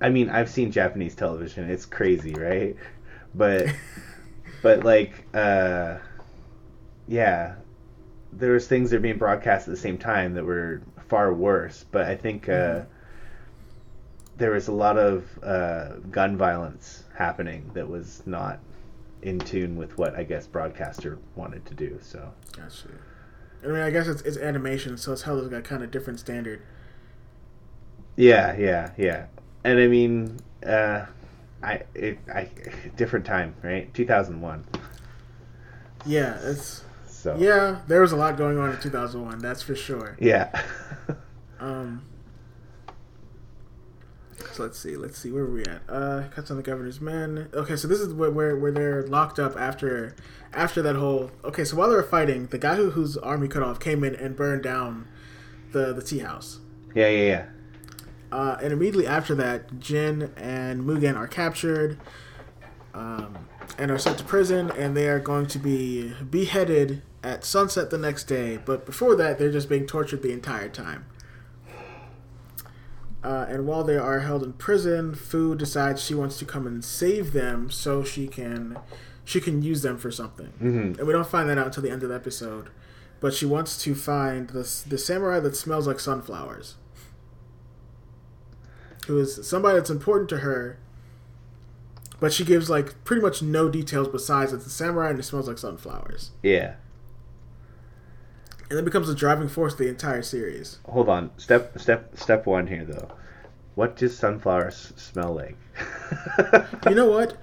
I mean, I've seen Japanese television. It's crazy, right? But like, yeah, there was things that were being broadcast at the same time that were far worse. But I think there was a lot of gun violence happening that was not in tune with what, I guess, broadcaster wanted to do. So. Gotcha. I mean, I guess it's animation, so it's held a kind of different standard. Yeah. And I mean, different time, right? 2001. Yeah, there was a lot going on in 2001. That's for sure. Yeah. So let's see, where were we at? Cuts on the Governor's Men. Okay, so this is where they're locked up after that whole. Okay, so while they were fighting, the guy whose arm he cut off came in and burned down the tea house. Yeah. And immediately after that, Jin and Mugen are captured, and are sent to prison, and they are going to be beheaded at sunset the next day. But before that, they're just being tortured the entire time. And while they are held in prison, Fu decides she wants to come and save them so she can use them for something. Mm-hmm. And we don't find that out until the end of the episode. But she wants to find the samurai that smells like sunflowers, who is somebody that's important to her. But she gives, like, pretty much no details besides it's a samurai and it smells like sunflowers. Yeah. And it becomes the driving force of the entire series. Hold on. Step one here, though. What does sunflowers smell like? You know what?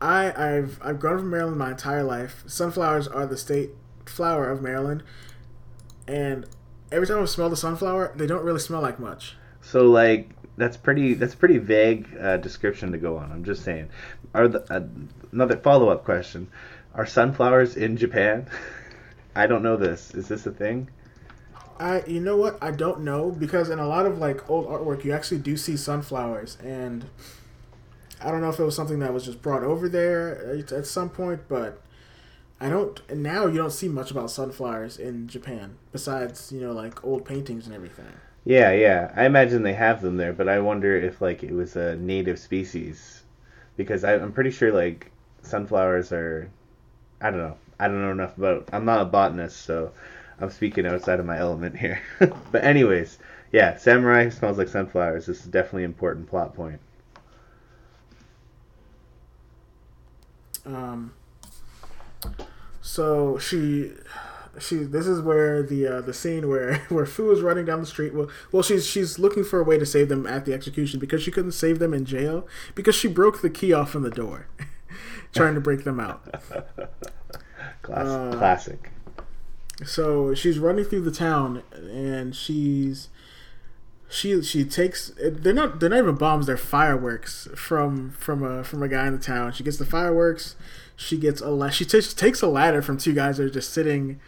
I've grown up in Maryland my entire life. Sunflowers are the state flower of Maryland. And every time I smell the sunflower, they don't really smell like much. So, like, that's pretty vague description to go on. I'm just saying. Another follow-up question. Are sunflowers in Japan? I don't know this. Is this a thing? You know what? I don't know, because in a lot of, like, old artwork, you actually do see sunflowers, and I don't know if it was something that was just brought over there at some point, but now you don't see much about sunflowers in Japan, besides, you know, like, old paintings and everything. Yeah. I imagine they have them there, but I wonder if, like, it was a native species, because I'm pretty sure, like, sunflowers are, I don't know enough about. I'm not a botanist, so I'm speaking outside of my element here. But anyways, yeah, samurai smells like sunflowers. This is definitely an important plot point. So she. This is where the scene where Fu is running down the street. Well, she's looking for a way to save them at the execution because she couldn't save them in jail because she broke the key off from the door, trying to break them out. Classic. So she's running through the town, and she takes. They're not even bombs. They're fireworks from a guy in the town. She gets the fireworks. She takes a ladder from two guys that are just sitting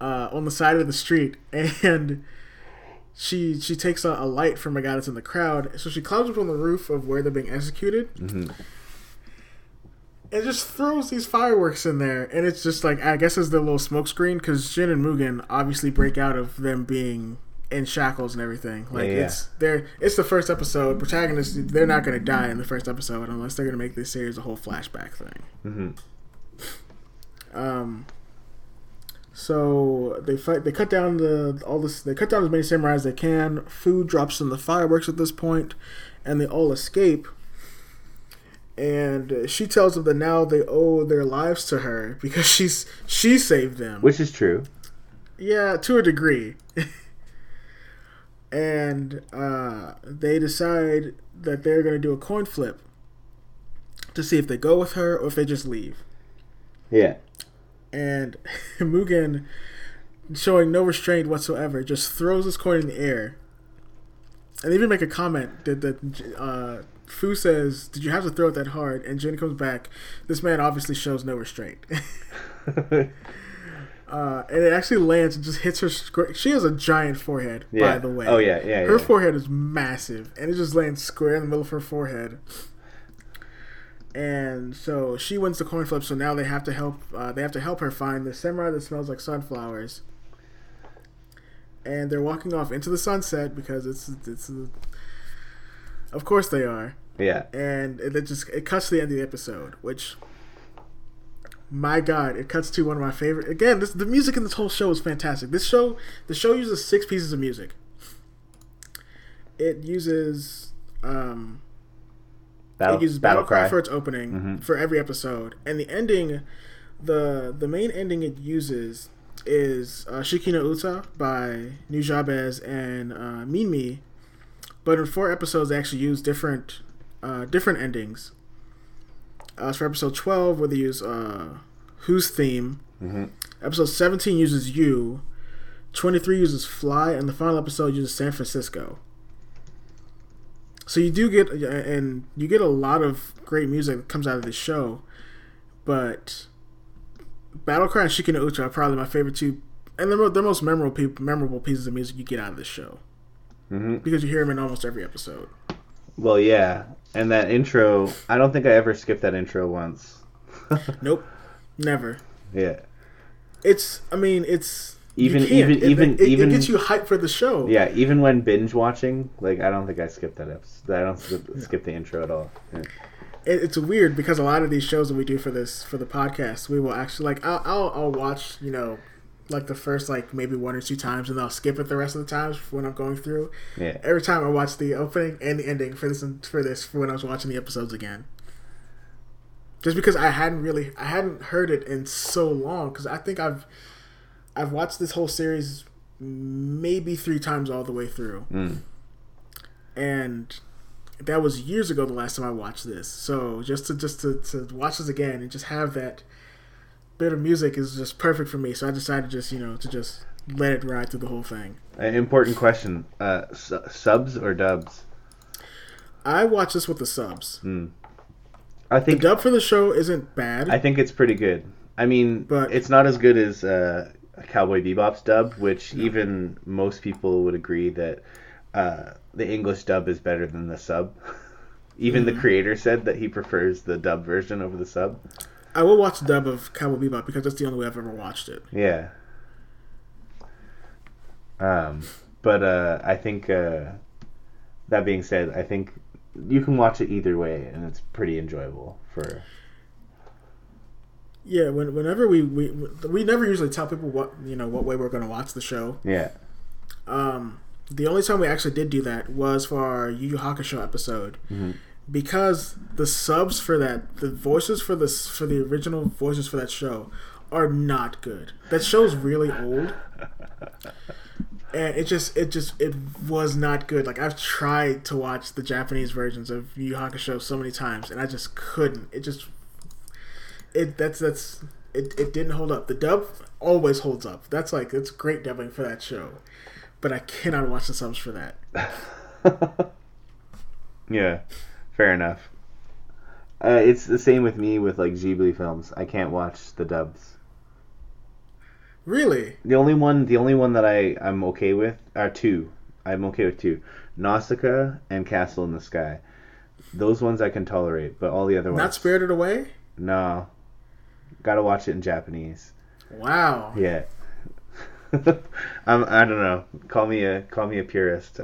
on the side of the street, and she takes a light from a guy that's in the crowd. So she climbs up on the roof of where they're being executed, mm-hmm. and just throws these fireworks in there. And it's just like, I guess it's their little smoke screen, because Jin and Mugen obviously break out of them being in shackles and everything. Like it's the first episode. Protagonists, they're not going to die in the first episode unless they're going to make this series a whole flashback thing. Mm-hmm. So they fight. They cut down They cut down as many samurai as they can. Food drops in the fireworks at this point, and they all escape. And she tells them that now they owe their lives to her because she saved them, which is true. Yeah, to a degree. And they decide that they're going to do a coin flip to see if they go with her or if they just leave. Yeah. And Mugen, showing no restraint whatsoever, just throws this coin in the air. And they even make a comment that Fu says, "Did you have to throw it that hard?" And Jin comes back, "This man obviously shows no restraint." And it actually lands and just hits her. She has a giant forehead, by the way. Oh, yeah. Her forehead is massive, and it just lands square in the middle of her forehead. And so she wins the coin flip. So now they have to help. They have to help her find the samurai that smells like sunflowers. And they're walking off into the sunset because it's. Of course they are. Yeah. And it cuts to the end of the episode, which. My God, it cuts to one of my favorite. Again, the music in this whole show is fantastic. The show uses 6 pieces of music. It uses. Battle Cry for its opening mm-hmm. for every episode, and the ending, the main ending it uses is Shiki no Uta by New Jabez and Minmi, but in 4 episodes they actually use different endings. For episode 12, where they use Who's Theme, mm-hmm. episode 17 uses You, 23 uses Fly, and the final episode uses San Francisco. So you get a lot of great music that comes out of this show, but Battle Cry and Shiki no Uta are probably my favorite 2, and the most memorable pieces of music you get out of this show, mm-hmm. because you hear them in almost every episode. Well, yeah, and that intro, I don't think I ever skipped that intro once. Nope, never. Yeah, it's. It gets you hyped for the show. Yeah, even when binge watching, like I don't think I skipped that episode. I don't skip the intro at all. Yeah. It's weird because a lot of these shows that we do for the podcast, we will actually like I'll watch like the first like maybe 1 or 2 times, and I'll skip it the rest of the times when I'm going through. Yeah. Every time I watch the opening and the ending for when I was watching the episodes again. Just because I hadn't heard it in so long, because I think I've watched this whole series maybe 3 times all the way through. Mm. And that was years ago the last time I watched this. So just to watch this again and just have that bit of music is just perfect for me. So I decided to just let it ride through the whole thing. An important question. Subs or dubs? I watch this with the subs. Mm. I think the dub for the show isn't bad. I think it's pretty good. I mean, but it's not as good as... Cowboy Bebop's dub, which even most people would agree that the English dub is better than the sub. Even mm-hmm. the creator said that he prefers the dub version over the sub. I will watch the dub of Cowboy Bebop because that's the only way I've ever watched it. Yeah. But I think that being said, I think you can watch it either way and it's pretty enjoyable for... Yeah, whenever we never usually tell people what way we're going to watch the show. Yeah. The only time we actually did do that was for our Yu Yu Hakusho episode, mm-hmm. because the subs for that, the voices for the original voices for that show, are not good. That show's really old, and it was not good. Like I've tried to watch the Japanese versions of Yu Yu Hakusho so many times, and I just couldn't. It didn't hold up. The dub always holds up. That's like it's great dubbing for that show, but I cannot watch the subs for that. Yeah, fair enough. It's the same with me with like Ghibli films. I can't watch the dubs. Really? The only one that I'm okay with are 2. I'm okay with two. Nausicaa and Castle in the Sky. Those ones I can tolerate, but all the other ones... Not Spirited Away? No. Gotta watch it in Japanese. Wow. Yeah. I don't know. Call me a purist.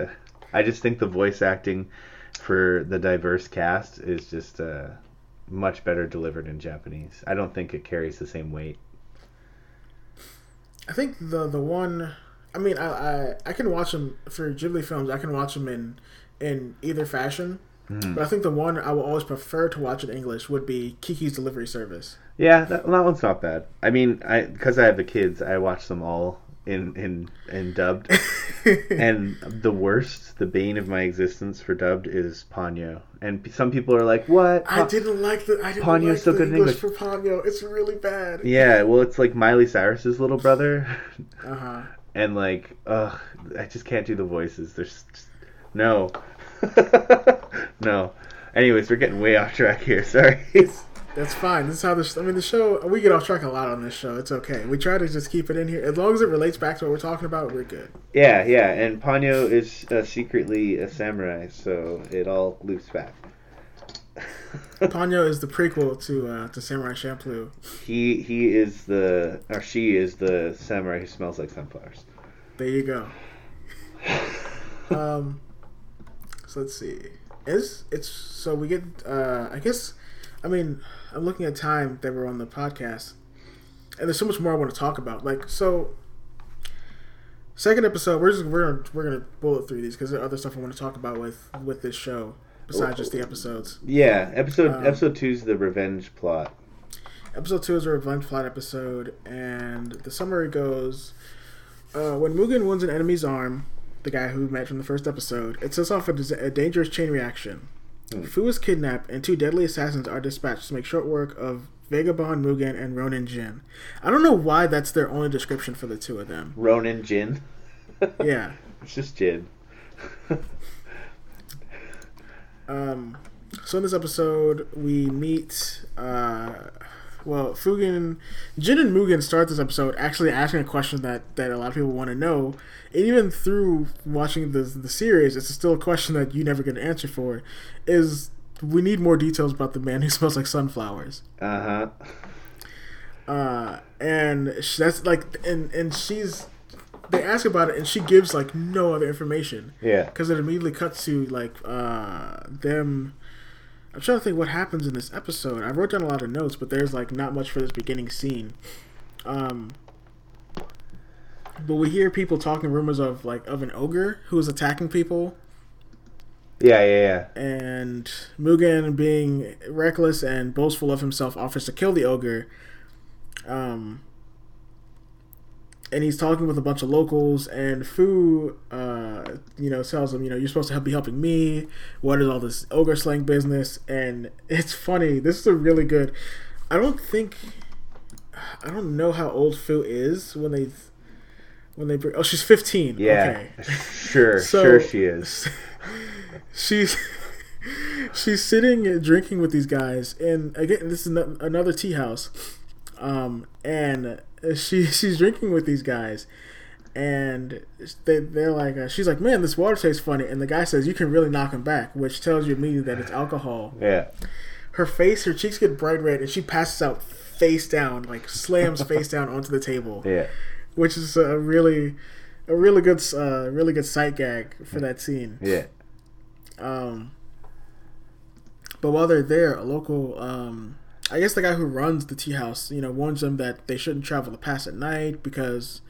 I just think the voice acting for the diverse cast is just much better delivered in Japanese. I don't think it carries the same weight. I think the one... I mean, I can watch them for Ghibli films. I can watch them in either fashion. Mm. But I think the one I will always prefer to watch in English would be Kiki's Delivery Service. Yeah, that one's not bad. I mean, because I have the kids, I watch them all in dubbed. And the worst, the bane of my existence for dubbed is Ponyo. And some people are like, "What? I didn't like the English for Ponyo. It's really bad." Yeah, well, it's like Miley Cyrus's little brother. Uh huh. And like, I just can't do the voices. There's no. No. Anyways, we're getting way off track here. Sorry. That's fine. This is how the show, we get off track a lot on this show. It's okay. We try to just keep it in here. As long as it relates back to what we're talking about, we're good. Yeah. And Ponyo is secretly a samurai, so it all loops back. Ponyo is the prequel to Samurai Champloo. She is the samurai who smells like sunflowers. There you go. So let's see. I'm looking at time that we're on the podcast, and there's so much more I want to talk about. Like, so second episode, we're gonna bullet through these because there's other stuff I want to talk about with this show. Besides just the episodes. Yeah, episode 2 is the revenge plot. Episode 2 is a revenge plot episode, and the summary goes, when Mugen wounds an enemy's arm, the guy who we met from the first episode, it sets off a dangerous chain reaction. Fu is kidnapped, and two deadly assassins are dispatched to make short work of Vagabond Mugen and Ronin Jin. I don't know why that's their only description for the two of them. Ronin Jin? Yeah. It's just Jin. So in this episode, we meet, Jin and Mugen start this episode actually asking a question that a lot of people want to know, and even through watching the series, it's still a question that you never get an answer for, is we need more details about the man who smells like sunflowers. Uh-huh. They ask about it, and she gives, like, no other information. Yeah. Because it immediately cuts to, like, them... I'm trying to think what happens in this episode. I wrote down a lot of notes, but there's, like, not much for this beginning scene. But we hear people talking rumors of, like, of an ogre who is attacking people. Yeah. And Mugen, being reckless and boastful of himself, offers to kill the ogre. And he's talking with a bunch of locals, and Fu, tells him, you're supposed to be helping me. What is all this ogre slang business? And it's funny. This is a really good... I don't know how old Fu is when they bring... Oh, she's 15. Yeah, okay. Sure. So, sure she is. She's sitting and drinking with these guys. And again, this is another tea house. And... She's drinking with these guys, and they're like, she's like, man, this water tastes funny, and the guy says, you can really knock him back, which tells you immediately that it's alcohol. Yeah. Her cheeks get bright red, and she passes out face down, like slams face down onto the table. Yeah. Which is a really good sight gag for that scene. Yeah. But while they're there, a local I guess the guy who runs the tea house, warns them that they shouldn't travel the pass at night because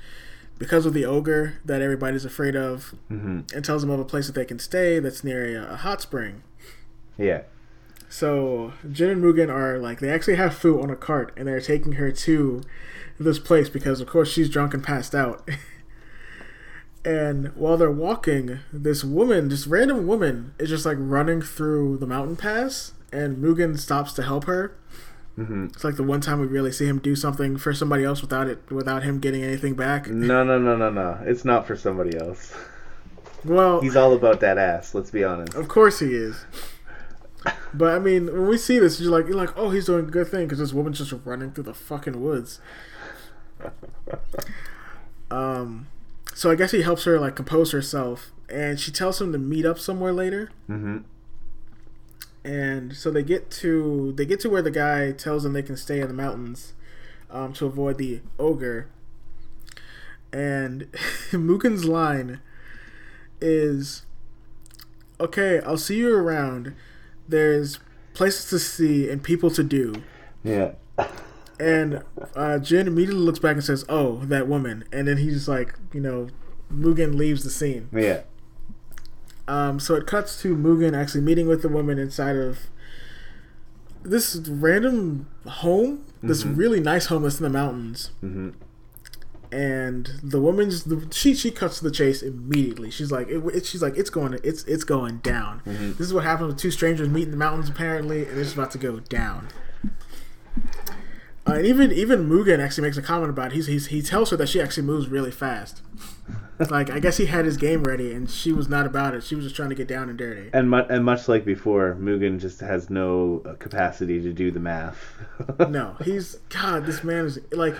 of the ogre that everybody's afraid of, mm-hmm. and tells them of a place that they can stay that's near a hot spring. Yeah. So Jin and Mugen are like, they actually have Fu on a cart, and they're taking her to this place because, of course, she's drunk and passed out. And while they're walking, this random woman, is just like running through the mountain pass. And Mugen stops to help her. Mm-hmm. It's like the one time we really see him do something for somebody else without him getting anything back. No. It's not for somebody else. Well, he's all about that ass. Let's be honest. Of course he is. But I mean, when we see this, you're like, oh, he's doing a good thing because this woman's just running through the fucking woods. So I guess he helps her, like, compose herself. And she tells him to meet up somewhere later. Mm-hmm. And so they get to where the guy tells them they can stay in the mountains to avoid the ogre. And Mugen's line is, "Okay, I'll see you around. There's places to see and people to do." Yeah. And Jin immediately looks back and says, "Oh, that woman." And then he's like, you know, Mugen leaves the scene. Yeah. So it cuts to Mugen actually meeting with the woman inside of this random home, this really nice home that's in the mountains. Mm-hmm. And the woman's she cuts to the chase immediately. She's like, it's going down. Mm-hmm. This is what happened with two strangers meeting in the mountains apparently, and it's about to go down. And even Mugen actually makes a comment about it. He tells her that she actually moves really fast. Like, I guess he had his game ready, and she was not about it. She was just trying to get down and dirty. And much like before, Mugen just has no capacity to do the math. No, this man is, like...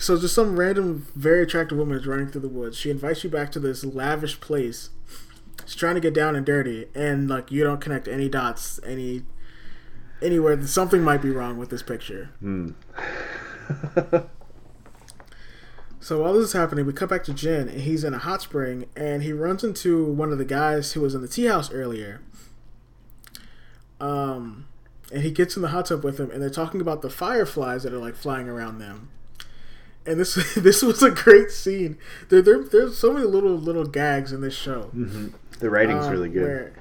So just some random, very attractive woman is running through the woods. She invites you back to this lavish place. She's trying to get down and dirty, and, like, you don't connect any dots, anywhere that something might be wrong with this picture. Mm. So while this is happening, we cut back to Jin, and he's in a hot spring, and he runs into one of the guys who was in the tea house earlier. And he gets in the hot tub with him, and they're talking about the fireflies that are, like, flying around them. And this was a great scene. There's so many little gags in this show. Mm-hmm. The writing's really good.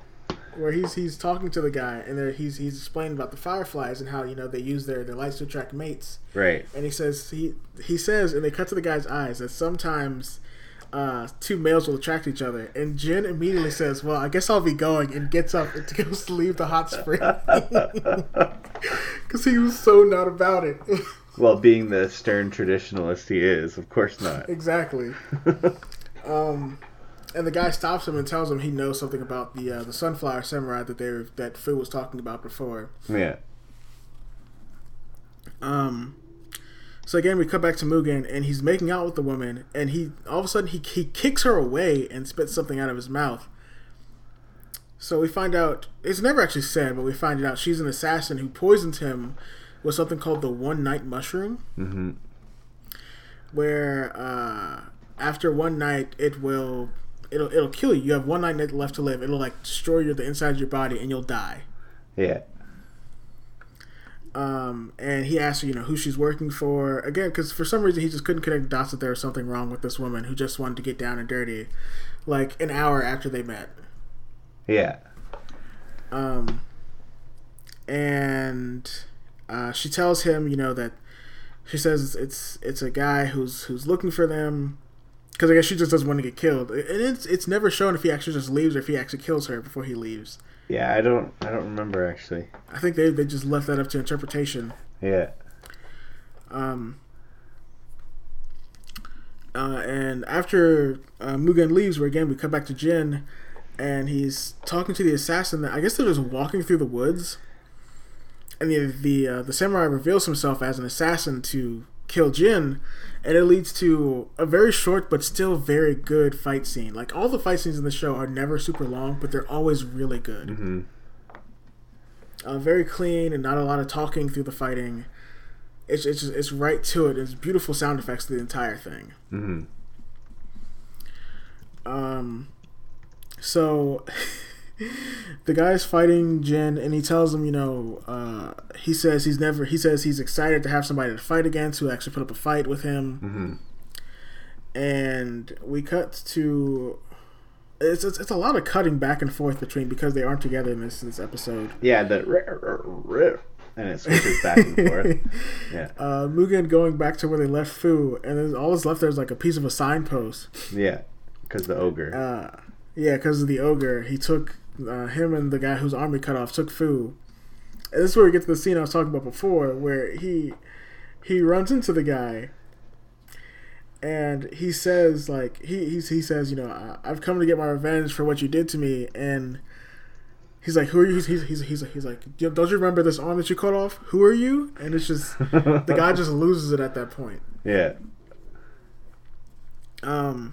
Where he's talking to the guy, and he's explaining about the fireflies and how, you know, they use their lights to attract mates. Right. And he says, and they cut to the guy's eyes, that sometimes two males will attract each other. And Jin immediately says, "Well, I guess I'll be going," and gets up and goes to leave the hot spring because he was so not about it. Well, being the stern traditionalist he is, of course not. Exactly. And the guy stops him and tells him he knows something about the sunflower samurai that Fu was talking about before. Yeah. So again, we cut back to Mugen, and he's making out with the woman, and he all of a sudden he kicks her away and spits something out of his mouth. So we find out, it's never actually said, but we find out she's an assassin who poisons him with something called the One Night Mushroom, where after one night it'll kill you. You have one night left to live. It'll, like, destroy the inside of your body, and you'll die. Yeah. And he asks her, you know, who she's working for again, because for some reason he just couldn't connect the dots that there was something wrong with this woman who just wanted to get down and dirty, like, an hour after they met. Yeah. And. She tells him, you know, that she says it's a guy who's looking for them, because I guess she just doesn't want to get killed. And it's never shown if he actually just leaves or if he actually kills her before he leaves. Yeah, I don't remember actually. I think they just left that up to interpretation. Yeah. And after Mugen leaves, where again we come back to Jin, and he's talking to the assassin. I guess they're just walking through the woods. And the samurai reveals himself as an assassin to kill Jin, and it leads to a very short but still very good fight scene. Like, all the fight scenes in the show are never super long, but they're always really good. Mm-hmm. Very clean and not a lot of talking through the fighting. It's right to it. It's beautiful sound effects to the entire thing. Mm-hmm. So. The guy's fighting Jin, and he tells him, you know, he says he's excited to have somebody to fight against who actually put up a fight with him. Mm-hmm. And we cut to it's a lot of cutting back and forth between, because they aren't together in this episode. Yeah, and it switches back and forth. Yeah. Mugen going back to where they left Fu, and then all that's left there is, like, a piece of a signpost. Yeah, because the ogre. Because of the ogre, he took. Him and the guy whose arm he cut off took Fu. And this is where we get to the scene I was talking about before, where he runs into the guy, and he says, like, he says, you know, "I've come to get my revenge for what you did to me." And he's like, "Who are you?" He's like, "Don't you remember this arm that you cut off? Who are you?" And it's just the guy just loses it at that point. Yeah. And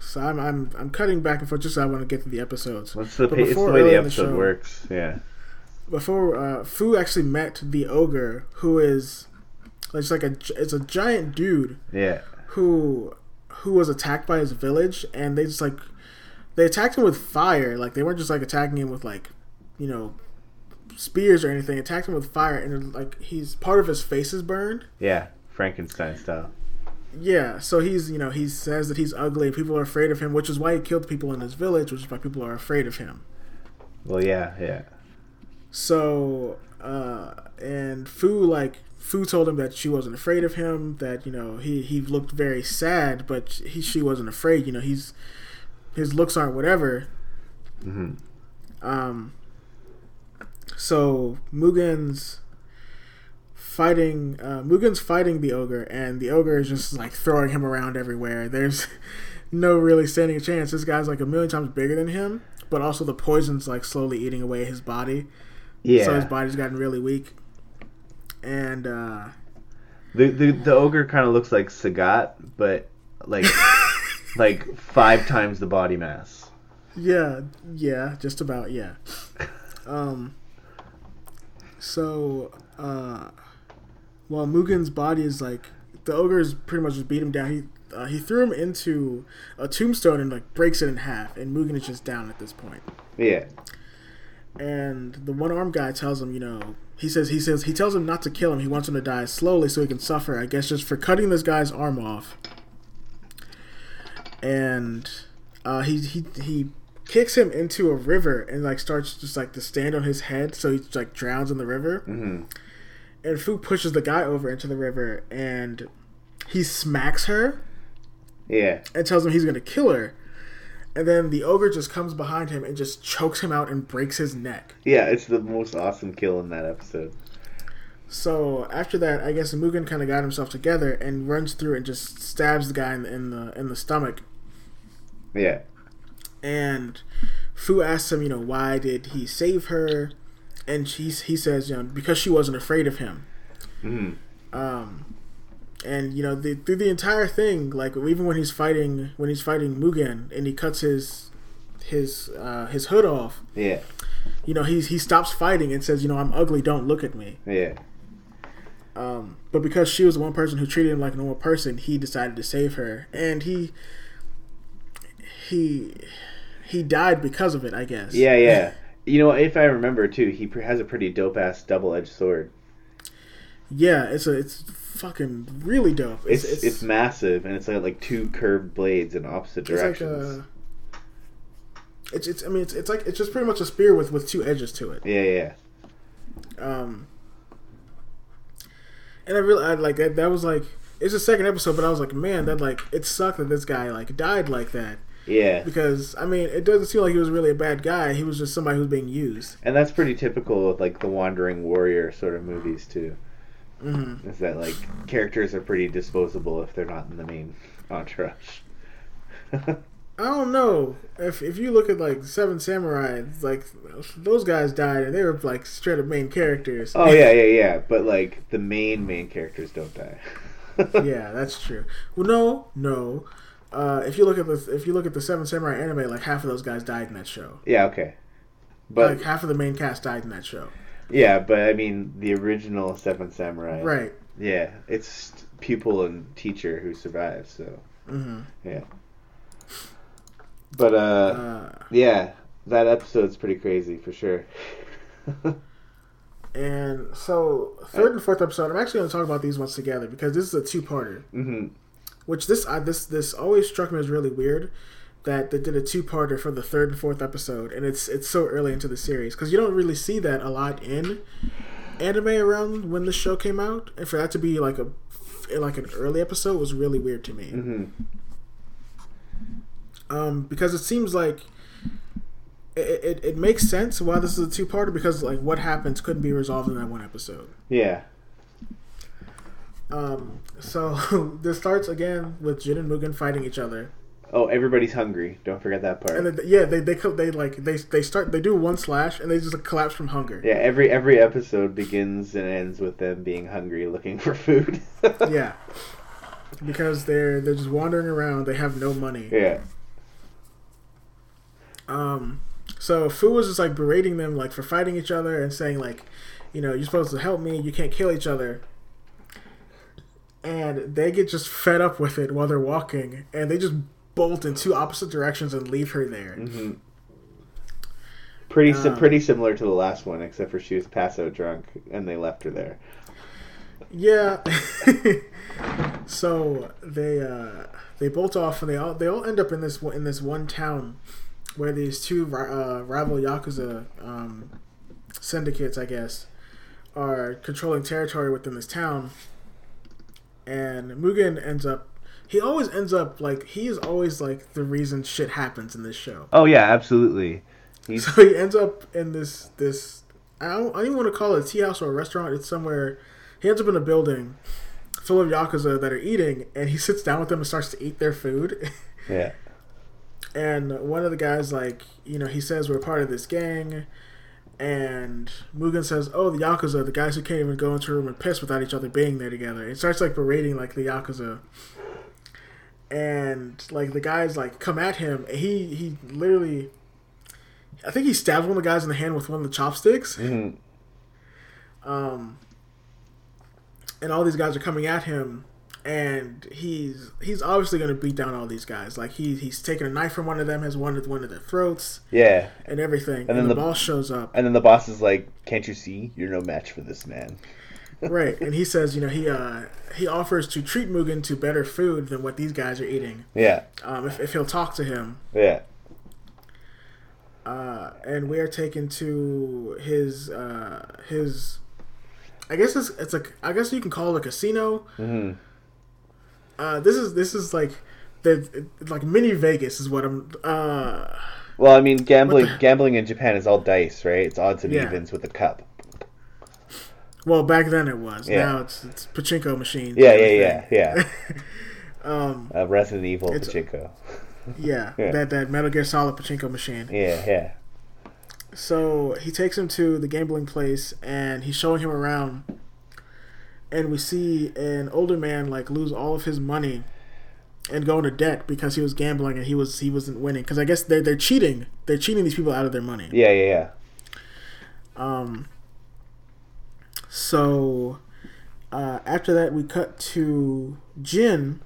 so I'm cutting back and forth just so I want to get to the episodes. It's the way the episode works. Yeah. Before Fu actually met the ogre, who is it's a giant dude. Yeah. Who was attacked by his village, and they just they attacked him with fire. They weren't just attacking him with spears or anything. Attacked him with fire, and he's part of his face is burned. Yeah, Frankenstein style. Yeah, so he says that he's ugly and people are afraid of him, which is why he killed people in his village, which is why people are afraid of him. Well, yeah. So, and Fu told him that she wasn't afraid of him, that, he looked very sad, but she wasn't afraid, his looks aren't whatever. Mm-hmm. So Mugen's fighting the ogre, and the ogre is just throwing him around everywhere. There's no really standing a chance. This guy's a million times bigger than him, but also the poison's slowly eating away his body. Yeah. So his body's gotten really weak. And the ogre kind of looks like Sagat, but five times the body mass. Yeah, just about, yeah. So while Mugen's body is the ogre's pretty much just beat him down. He threw him into a tombstone and breaks it in half, and Mugen is just down at this point. Yeah. And the one armed guy tells him, he tells him not to kill him. He wants him to die slowly so he can suffer, I guess, just for cutting this guy's arm off. And he kicks him into a river and starts just to stand on his head, so he drowns in the river. Mm-hmm. And Fu pushes the guy over into the river, and he smacks her. Yeah. And tells him he's gonna kill her, and then the ogre just comes behind him and just chokes him out and breaks his neck. Yeah, it's the most awesome kill in that episode. So after that, I guess Mugen kind of got himself together and runs through and just stabs the guy in the stomach. Yeah. And Fu asks him, why did he save her? And he says, because she wasn't afraid of him. Mm. And through the entire thing, even when he's fighting Mugen, and he cuts his hood off. Yeah. He stops fighting and says, I'm ugly, don't look at me. Yeah. But because she was the one person who treated him like a normal person, he decided to save her, and he died because of it, I guess. Yeah. If I remember too, he has a pretty dope ass double-edged sword. Yeah, it's fucking really dope. It's massive, and it's like two curved blades in opposite directions. It's just pretty much a spear with two edges to it. Yeah. And I realized that was it's the second episode, but I was man, that it sucked that this guy died like that. Yeah. Because, it doesn't seem like he was really a bad guy. He was just somebody who was being used. And that's pretty typical of, the Wandering Warrior sort of movies, too. Mm-hmm. Is that, characters are pretty disposable if they're not in the main entourage. I don't know. If you look at, Seven Samurai, those guys died, and they were, straight-up main characters. Oh, yeah. But, the main characters don't die. Yeah, that's true. Well, no. If you look at the Seven Samurai anime, half of those guys died in that show. Yeah, okay, but half of the main cast died in that show. Yeah, but the original Seven Samurai. Right. Yeah, it's pupil and teacher who survive. So. Mm-hmm. Yeah. But yeah, that episode's pretty crazy for sure. And so, third and fourth episode, I'm actually going to talk about these ones together because this is a two-parter. Mm-hmm. Which this always struck me as really weird that they did a two-parter for the third and fourth episode, and it's so early into the series because you don't really see that a lot in anime around when the show came out, and for that to be an early episode was really weird to me. Mm-hmm. Because it seems it makes sense why this is a two-parter because what happens couldn't be resolved in that one episode. Yeah. So this starts again with Jin and Mugen fighting each other. Oh, everybody's hungry. Don't forget that part. And they do one slash and they just collapse from hunger. Yeah, every episode begins and ends with them being hungry, looking for food. Yeah. because they're just wandering around. They have no money. Yeah. So Fu was just like berating them like for fighting each other and saying like, you know, you're supposed to help me. You can't kill each other. And they get just fed up with it while they're walking, and they just bolt in two opposite directions and leave her there. Mm-hmm. Pretty similar to the last one, except for she was passo drunk, and they left her there. Yeah. So they bolt off, and they all end up in this one town where these two rival Yakuza syndicates, I guess, are controlling territory within this town. And Mugen ends up... He always ends up, like... He is always, like, the reason shit happens in this show. Oh, yeah, absolutely. So he ends up in this... I don't even want to call it a tea house or a restaurant. It's somewhere... He ends up in a building full of Yakuza that are eating, and he sits down with them and starts to eat their food. Yeah. And one of the guys, like, you know, he says, we're part of this gang. And Mugen says, oh, the Yakuza, the guys who can't even go into a room and piss without each other being there together. It starts, like, berating, like, the Yakuza. And, like, the guys, like, come at him. He literally... I think he stabs one of the guys in the hand with one of the chopsticks. Mm-hmm. And all these guys are coming at him. And he's obviously going to beat down all these guys. Like, he's taken a knife from one of them, has one at one of their throats. Yeah. And everything. And then the boss shows up. And then the boss is like, can't you see? You're no match for this man. Right. And he says, you know, he offers to treat Mugen to better food than what these guys are eating. Yeah. If he'll talk to him. Yeah. And we are taken to his I guess it's like, I guess you can call it a casino. Mm-hmm. This is like the mini Vegas is what I'm. Well, I mean, gambling in Japan is all dice, right? It's odds and evens with a cup. Well, back then it was. Yeah. Now it's pachinko machines. Yeah. Resident Evil pachinko. Yeah, that Metal Gear Solid pachinko machine. Yeah. So he takes him to the gambling place, and he's showing him around. And we see an older man like lose all of his money and go into debt because he was gambling and he wasn't winning. Because I guess they're cheating. They're cheating these people out of their money. Yeah. So after that, we cut to Jin,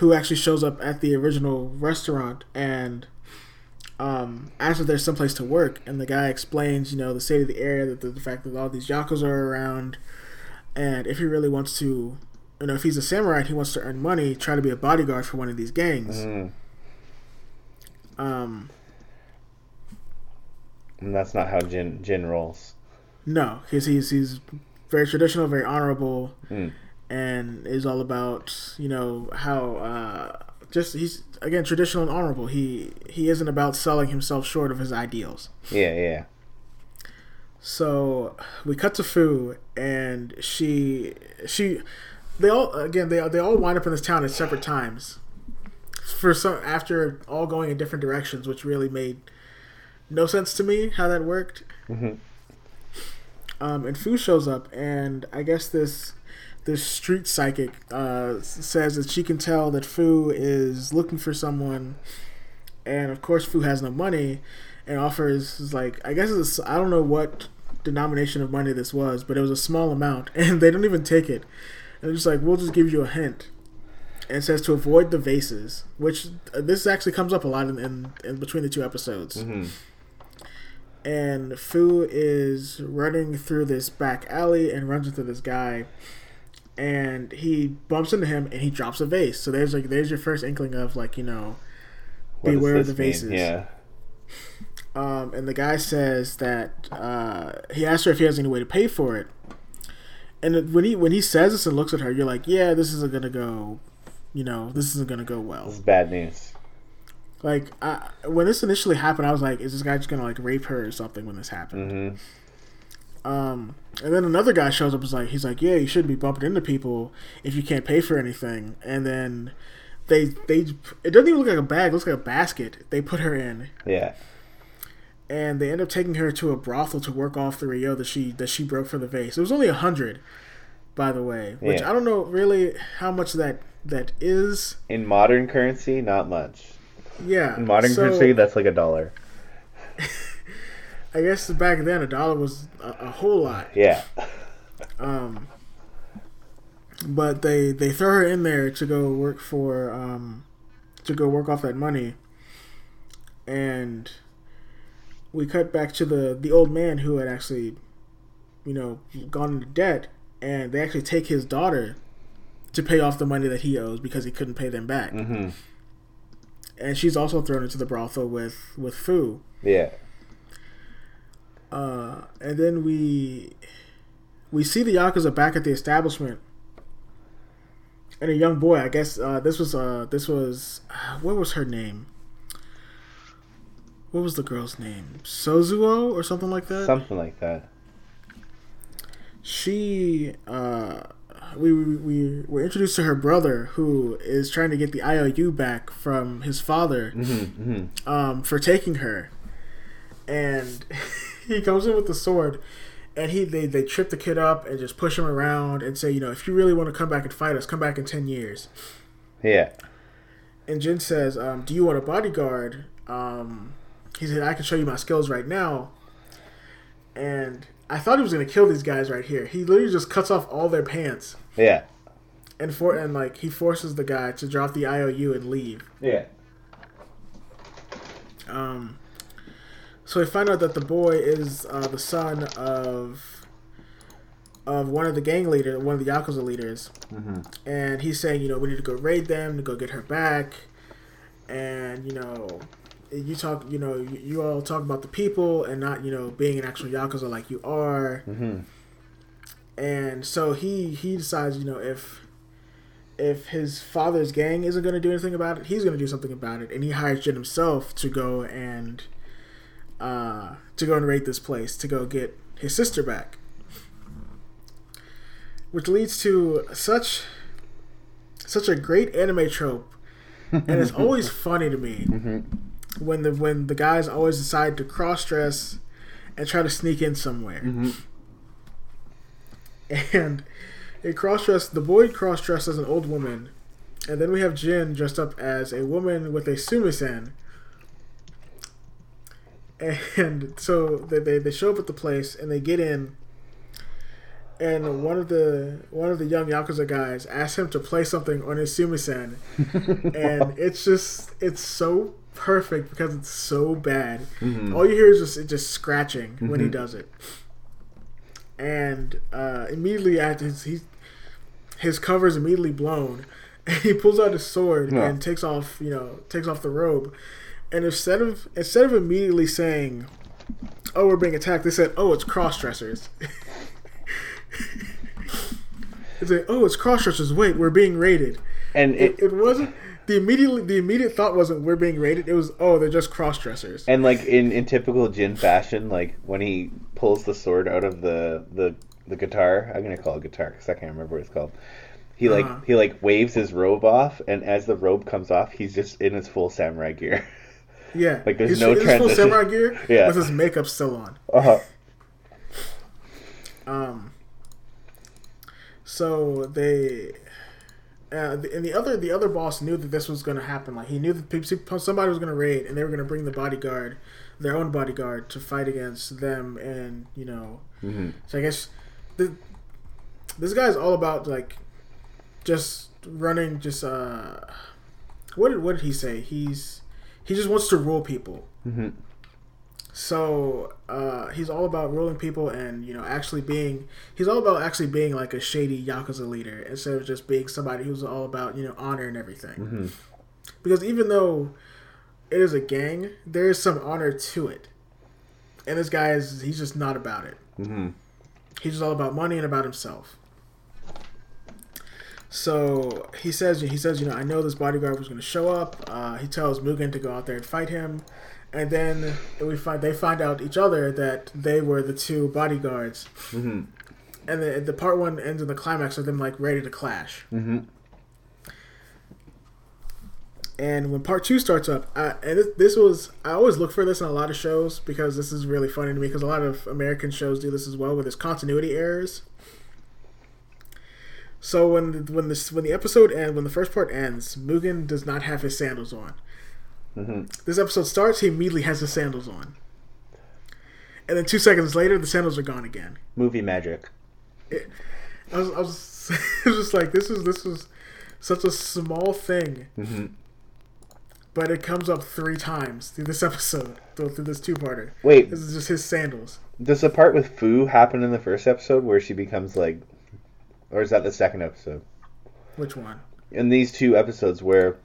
who actually shows up at the original restaurant and asks if there's someplace to work. And the guy explains, you know, the state of the area, that the fact that all these Yakuza are around. And if he really wants to, you know, if he's a samurai and he wants to earn money, try to be a bodyguard for one of these gangs. Mm-hmm. And that's not how Jin rolls. No, he's very traditional, very honorable, and is all about, you know, how just he's again traditional and honorable. He isn't about selling himself short of his ideals. Yeah. So we cut to Fu, and they all wind up in this town at separate times. For some, after all going in different directions, which really made no sense to me how that worked. Mm-hmm. And Fu shows up, and I guess this street psychic says that she can tell that Fu is looking for someone, and of course Fu has no money. And offers, like, I guess it's, I don't know what denomination of money this was, but it was a small amount, and they don't even take it. And they're just like, we'll just give you a hint. And it says to avoid the vases, which this actually comes up a lot in between the two episodes. Mm-hmm. And Fu is running through this back alley and runs into this guy, and he bumps into him and he drops a vase. So there's your first inkling of, like, you know, what beware of the vases. Mean? Yeah. And the guy says that he asks her if he has any way to pay for it. And when he says this and looks at her, you're like, yeah, this isn't gonna go well. This is bad news. Like, when this initially happened, I was like, is this guy just gonna like rape her or something when this happened? Mm-hmm. And then another guy shows up and he's like, yeah, you shouldn't be bumping into people if you can't pay for anything. And then it doesn't even look like a bag, it looks like a basket they put her in. Yeah. And they end up taking her to a brothel to work off the Rio that she broke for the vase. It was only 100. by the way, which I don't know really how much that is. In modern currency, not much. Yeah. In modern currency, that's like $1. I guess back then $1 was a whole lot. Yeah. But they throw her in there to go work off that money, and we cut back to the old man who had actually, gone into debt, and they actually take his daughter to pay off the money that he owes because he couldn't pay them back. Mm-hmm. And she's also thrown into the brothel with Fu. Yeah. And then we see the Yakuza back at the establishment. And a young boy, I guess what was her name? What was the girl's name? Sozuo or something like that? Something like that. She, we were introduced to her brother, who is trying to get the IOU back from his father, mm-hmm, mm-hmm, for taking her. And he comes in with the sword. And they trip the kid up and just push him around and say, if you really want to come back and fight us, come back in 10 years. Yeah. And Jin says, do you want a bodyguard? He said, I can show you my skills right now. And I thought he was going to kill these guys right here. He literally just cuts off all their pants. Yeah. And he forces the guy to drop the IOU and leave. Yeah. So we find out that the boy is the son of one of the gang leaders, one of the Yakuza leaders. Mm-hmm. And he's saying, we need to go raid them, to go get her back. And, you all talk about the people and not, being an actual Yakuza like you are. Mm-hmm. And so he decides, if his father's gang isn't going to do anything about it, he's going to do something about it. And he hires Jin himself to go and... raid this place to go get his sister back, which leads to such a great anime trope, and it's always funny to me, mm-hmm, when the guys always decide to cross dress and try to sneak in somewhere, mm-hmm, and the boy cross dressed as an old woman, and then we have Jin dressed up as a woman with a sumi-san. And so they show up at the place and they get in, and one of the young Yakuza guys asks him to play something on his sumi-san, and it's so perfect because it's so bad. Mm-hmm. All you hear is just scratching, mm-hmm, when he does it, and immediately after his cover is immediately blown, and he pulls out his sword and takes off the robe. And instead of immediately saying, "Oh, we're being attacked," they said, "Oh, it's cross-dressers." They say, "Oh, it's cross-dressers. Wait, we're being raided." And it wasn't the immediate thought wasn't "we're being raided." It was, "Oh, they're just cross-dressers." And like in typical Jin fashion, like when he pulls the sword out of the guitar, I'm gonna call it guitar because I can't remember what it's called. He waves his robe off, and as the robe comes off, he's just in his full samurai gear. Yeah, like there's no transition. Full samurai gear. Yeah, with his makeup still on. Uh-huh. So they, and the other boss knew that this was going to happen. Like he knew that somebody was going to raid, and they were going to bring the bodyguard, their own bodyguard, to fight against them. And mm-hmm. So I guess this guy's all about like just running. Just what did he say? He just wants to rule people. Mm-hmm. So he's all about ruling people and, he's all about actually being like a shady Yakuza leader instead of just being somebody who's all about, honor and everything. Mm-hmm. Because even though it is a gang, there is some honor to it. And this guy, he's just not about it. Mm-hmm. He's just all about money and about himself. So he says, I know this bodyguard was going to show up. He tells Mugen to go out there and fight him, and then they find out each other that they were the two bodyguards. Mm-hmm. And the part one ends in the climax of them like ready to clash. Mm-hmm. And when part two starts up, I always look for this in a lot of shows because this is really funny to me because a lot of American shows do this as well where there's continuity errors. So when the episode ends, when the first part ends, Mugen does not have his sandals on. Mm-hmm. This episode starts, he immediately has his sandals on. And then 2 seconds later, the sandals are gone again. Movie magic. I was just like, this was such a small thing, mm-hmm. but it comes up 3 times through this episode, through this two-parter. Wait, this is just his sandals. Does the part with Fu happen in the first episode where she becomes like, or is that the second episode? Which one? In these 2 episodes where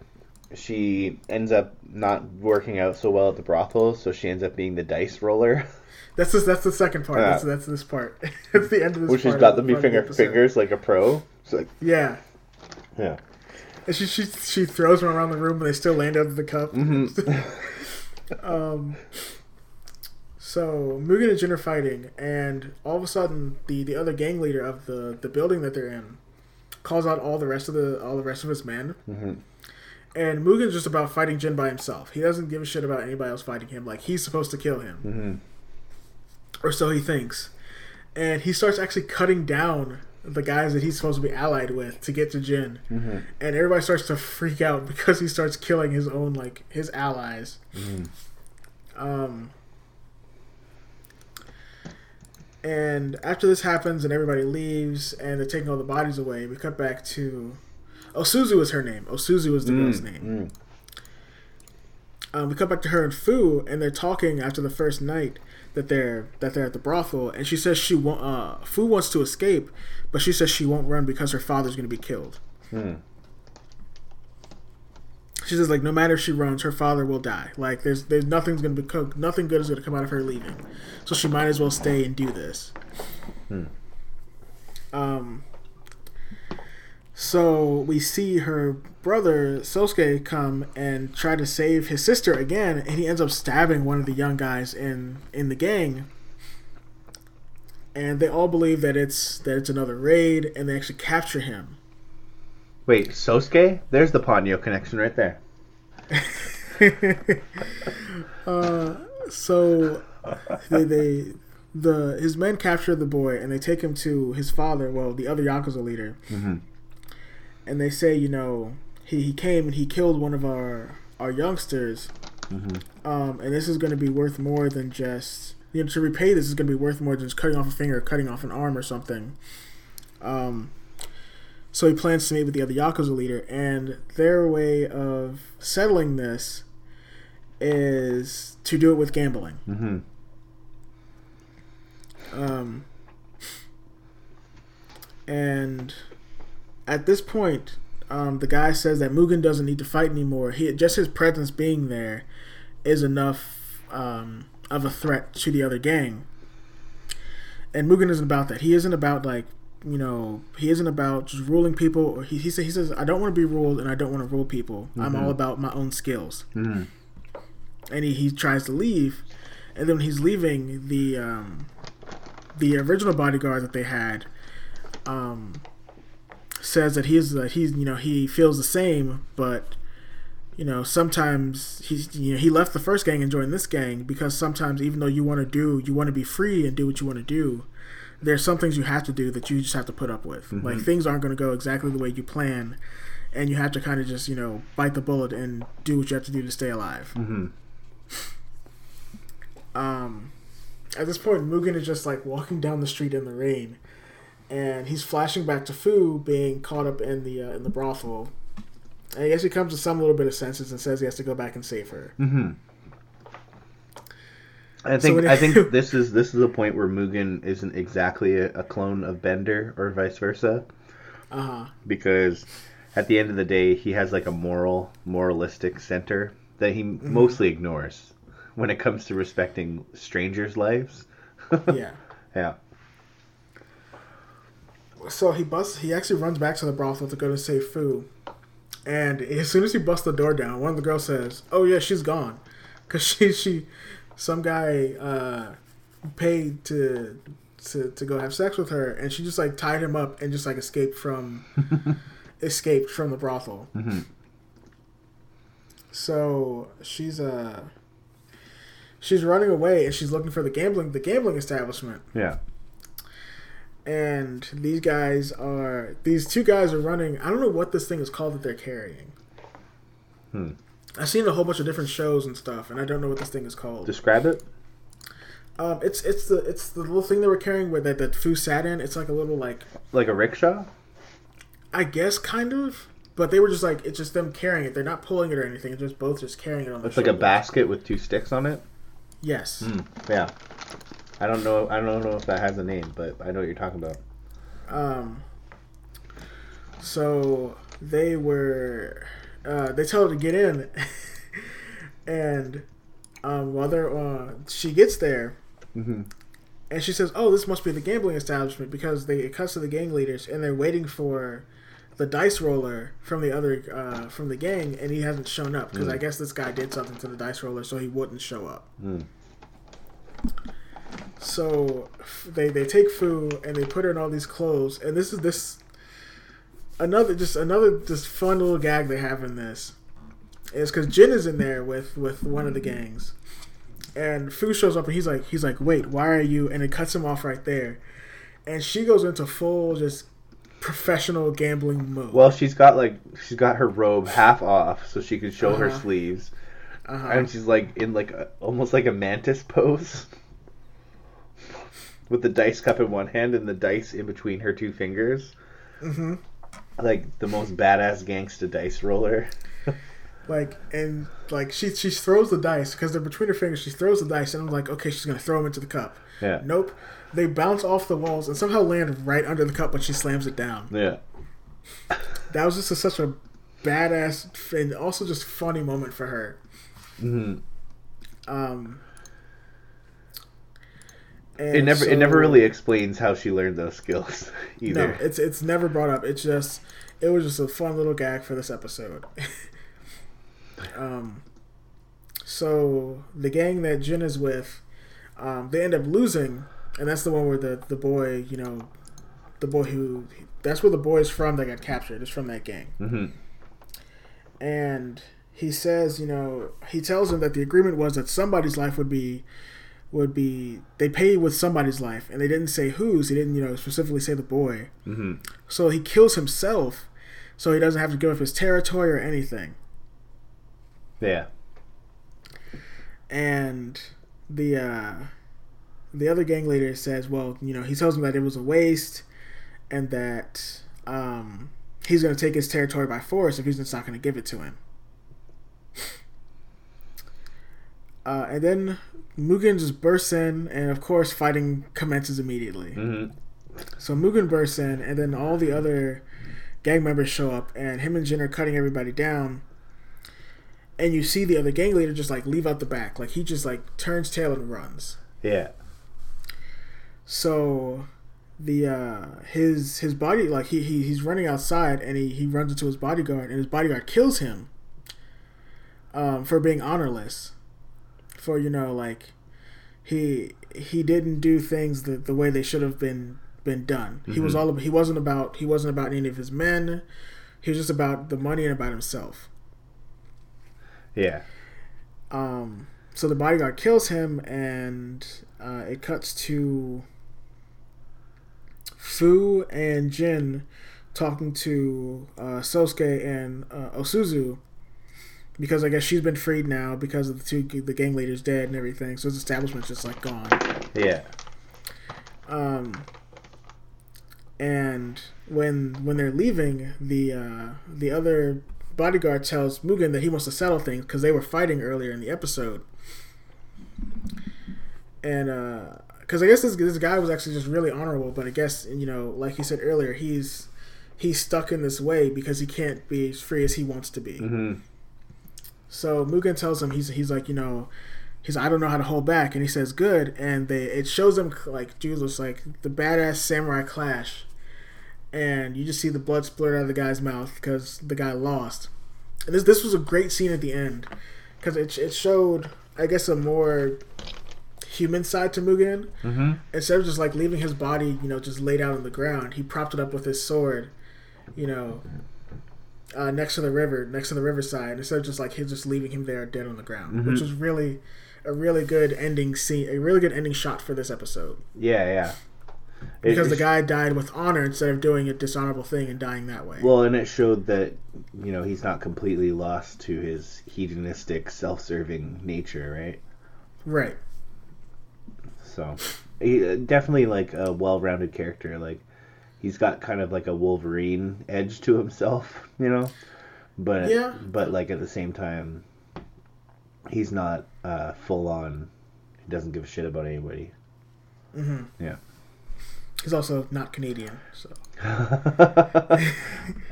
she ends up not working out so well at the brothel, so she ends up being the dice roller. That's the second part. That's this part. That's the end of this part. She's got them be fingers like a pro. She's like, yeah. Yeah. And she throws them around the room, and they still land out of the cup. Mm-hmm. So Mugen and Jin are fighting, and all of a sudden, the other gang leader of the building that they're in calls out all the rest of his men. Mm-hmm. And Mugen's just about fighting Jin by himself. He doesn't give a shit about anybody else fighting him. Like, he's supposed to kill him. Mm-hmm. Or so he thinks. And he starts actually cutting down the guys that he's supposed to be allied with to get to Jin. Mm-hmm. And everybody starts to freak out because he starts killing his own, like, his allies. Mm-hmm. And after this happens and everybody leaves and they're taking all the bodies away, we cut back to... Osuzu was her name. Osuzu was the girl's name. We come back to her and Fu, and they're talking after the first night that they're at the brothel, and she says she won't. Fu wants to escape, but she says she won't run because her father's going to be killed. Mm. She says, like, no matter if she runs, her father will die. Like, there's nothing's going to be cooked. Nothing good is going to come out of her leaving, so she might as well stay and do this. Mm. So we see her brother, Sosuke, come and try to save his sister again, and he ends up stabbing one of the young guys in the gang. And they all believe that it's another raid, and they actually capture him. Wait, Sosuke? There's the Ponyo connection right there. So his men capture the boy, and they take him to his father, well, the other Yakuza leader. Mm-hmm. And they say, you know, he came and he killed one of our youngsters. Mm-hmm. And this is going to be worth more than just... You know, to repay this is going to be worth more than just cutting off a finger or cutting off an arm or something. So he plans to meet with the other Yakuza leader. And their way of settling this is to do it with gambling. Mm-hmm. And... At this point, the guy says that Mugen doesn't need to fight anymore. Just his presence being there is enough of a threat to the other gang. And Mugen isn't about that. He isn't about, like, you know, he isn't about just ruling people. Or he says, I don't want to be ruled and I don't want to rule people. Mm-hmm. I'm all about my own skills. Mm-hmm. And he tries to leave. And then when he's leaving, the original bodyguard that they had... says that he's you know, he feels the same, but you know, sometimes he's, you know, he left the first gang and joined this gang because sometimes even though you want to be free and do what you want to do, there's some things you have to do that you just have to put up with. Mm-hmm. Like, things aren't going to go exactly the way you plan, and you have to kind of just, you know, bite the bullet and do what you have to do to stay alive. Mm-hmm. At this point, Mugen is just like walking down the street in the rain. And he's flashing back to Fu being caught up in the brothel. And I guess he comes to some little bit of senses and says he has to go back and save her. Mm-hmm. I think this is a point where Mugen isn't exactly a clone of Bender or vice versa. Uh-huh. Because at the end of the day, he has like a moralistic center that he mm-hmm. mostly ignores when it comes to respecting strangers' lives. Yeah. Yeah. So he actually runs back to the brothel to go to save Fu. And as soon as he busts the door down, one of the girls says, oh yeah, she's gone. Because some guy paid to go have sex with her, and she just like tied him up and just like escaped from the brothel. Mm-hmm. So she's running away and she's looking for the gambling establishment. Yeah. And these two guys are running. I don't know what this thing is called that they're carrying. I've seen a whole bunch of different shows and stuff, and I don't know what this thing is called. Describe it. It's the little thing they were carrying with that Fu sat in. It's like a little like a rickshaw. I guess kind of, but they were just like it's just them carrying it. They're not pulling it or anything. It's just both just carrying it on. It's like a basket with two sticks on it. Yes. Yeah. I don't know if that has a name, but I know what you're talking about. So they were. They tell her to get in, and while she gets there, and she says, "Oh, this must be the gambling establishment," because it cuts to the gang leaders, and they're waiting for the dice roller from the other from the gang, and he hasn't shown up because I guess this guy did something to the dice roller, so he wouldn't show up. So they take Fu and they put her in all these clothes, and this is another fun little gag they have in this is because Jin is in there with one of the gangs, and Fu shows up and he's like wait, why are you, and it cuts him off right there, and she goes into full just professional gambling mode. Well, she's got her robe half off so she can show her sleeves, and she's like in like almost like a mantis pose. With the dice cup in one hand and the dice in between her two fingers. Like, the most badass gangsta dice roller. She throws the dice, because they're between her fingers, she throws the dice, and I'm like, okay, she's going to throw them into the cup. Yeah. Nope. They bounce off the walls and somehow land right under the cup when she slams it down. Yeah. That was just such a badass and also just funny moment for her. And it never really explains how she learned those skills either. No, it's never brought up. It was just a fun little gag for this episode. So the gang that Jin is with, they end up losing, and that's the one where that's where the boy is from that got captured. It's from that gang. And he says, he tells him that the agreement was that somebody's life would be they pay with somebody's life, and they didn't say whose. He didn't specifically say the boy. So he kills himself so he doesn't have to give up his territory or anything. Yeah. And the other gang leader says, well, he tells him that it was a waste and that he's going to take his territory by force if he's just not going to give it to him. And then Mugen just bursts in, and of course, fighting commences immediately. So Mugen bursts in, and then all the other gang members show up, and him and Jin are cutting everybody down. And you see the other gang leader just leave out the back, he just turns tail and runs. Yeah. So the his body he's running outside, and he runs into his bodyguard, and his bodyguard kills him for being honorless. For he didn't do things the way they should have been done. He wasn't about any of his men. He was just about the money and about himself. Yeah. So the bodyguard kills him, and it cuts to Fu and Jin talking to Sosuke and Osuzu. Because I guess she's been freed now because of the gang leader's dead and everything, so his establishment's just gone. Yeah. And when they're leaving, the other bodyguard tells Mugen that he wants to settle things because they were fighting earlier in the episode. And because I guess this guy was actually just really honorable, but I guess like you said earlier, he's stuck in this way because he can't be as free as he wants to be. So Mugen tells him he's I don't know how to hold back, and he says good, and it shows him the badass samurai clash, and you just see the blood splurt out of the guy's mouth because the guy lost. And this was a great scene at the end because it showed I guess a more human side to Mugen. Instead of just leaving his body just laid out on the ground, he propped it up with his sword. Next to the riverside, instead of just leaving him there dead on the ground, which was really a really good ending shot for this episode. Yeah, yeah. Because the guy died with honor instead of doing a dishonorable thing and dying that way. Well, and it showed that, you know, he's not completely lost to his hedonistic, self-serving nature, right? Right. So, he, definitely, like, a well-rounded character. Like, he's got kind of, like, a Wolverine edge to himself, you know? But, yeah. But like, at the same time, he's not full-on. He doesn't give a shit about anybody. Mm-hmm. Yeah. He's also not Canadian, so.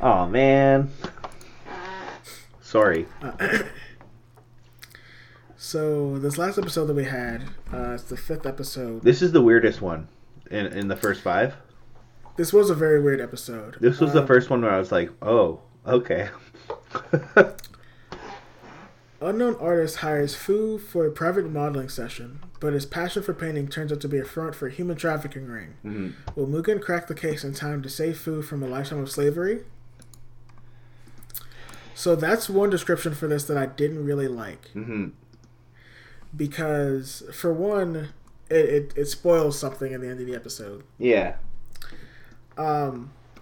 Oh man. Sorry. So this last episode that we had, it's the fifth episode. This is the weirdest one in the first five. This was a very weird episode. This was the first one where I was like, oh, okay. Unknown artist hires Fu for a private modeling session, but his passion for painting turns out to be a front for a human trafficking ring. Mm-hmm. Will Mugen crack the case in time to save Fu from a lifetime of slavery? So that's one description for this that I didn't really like. Mm-hmm. Because, for one, it spoils something at the end of the episode. Yeah.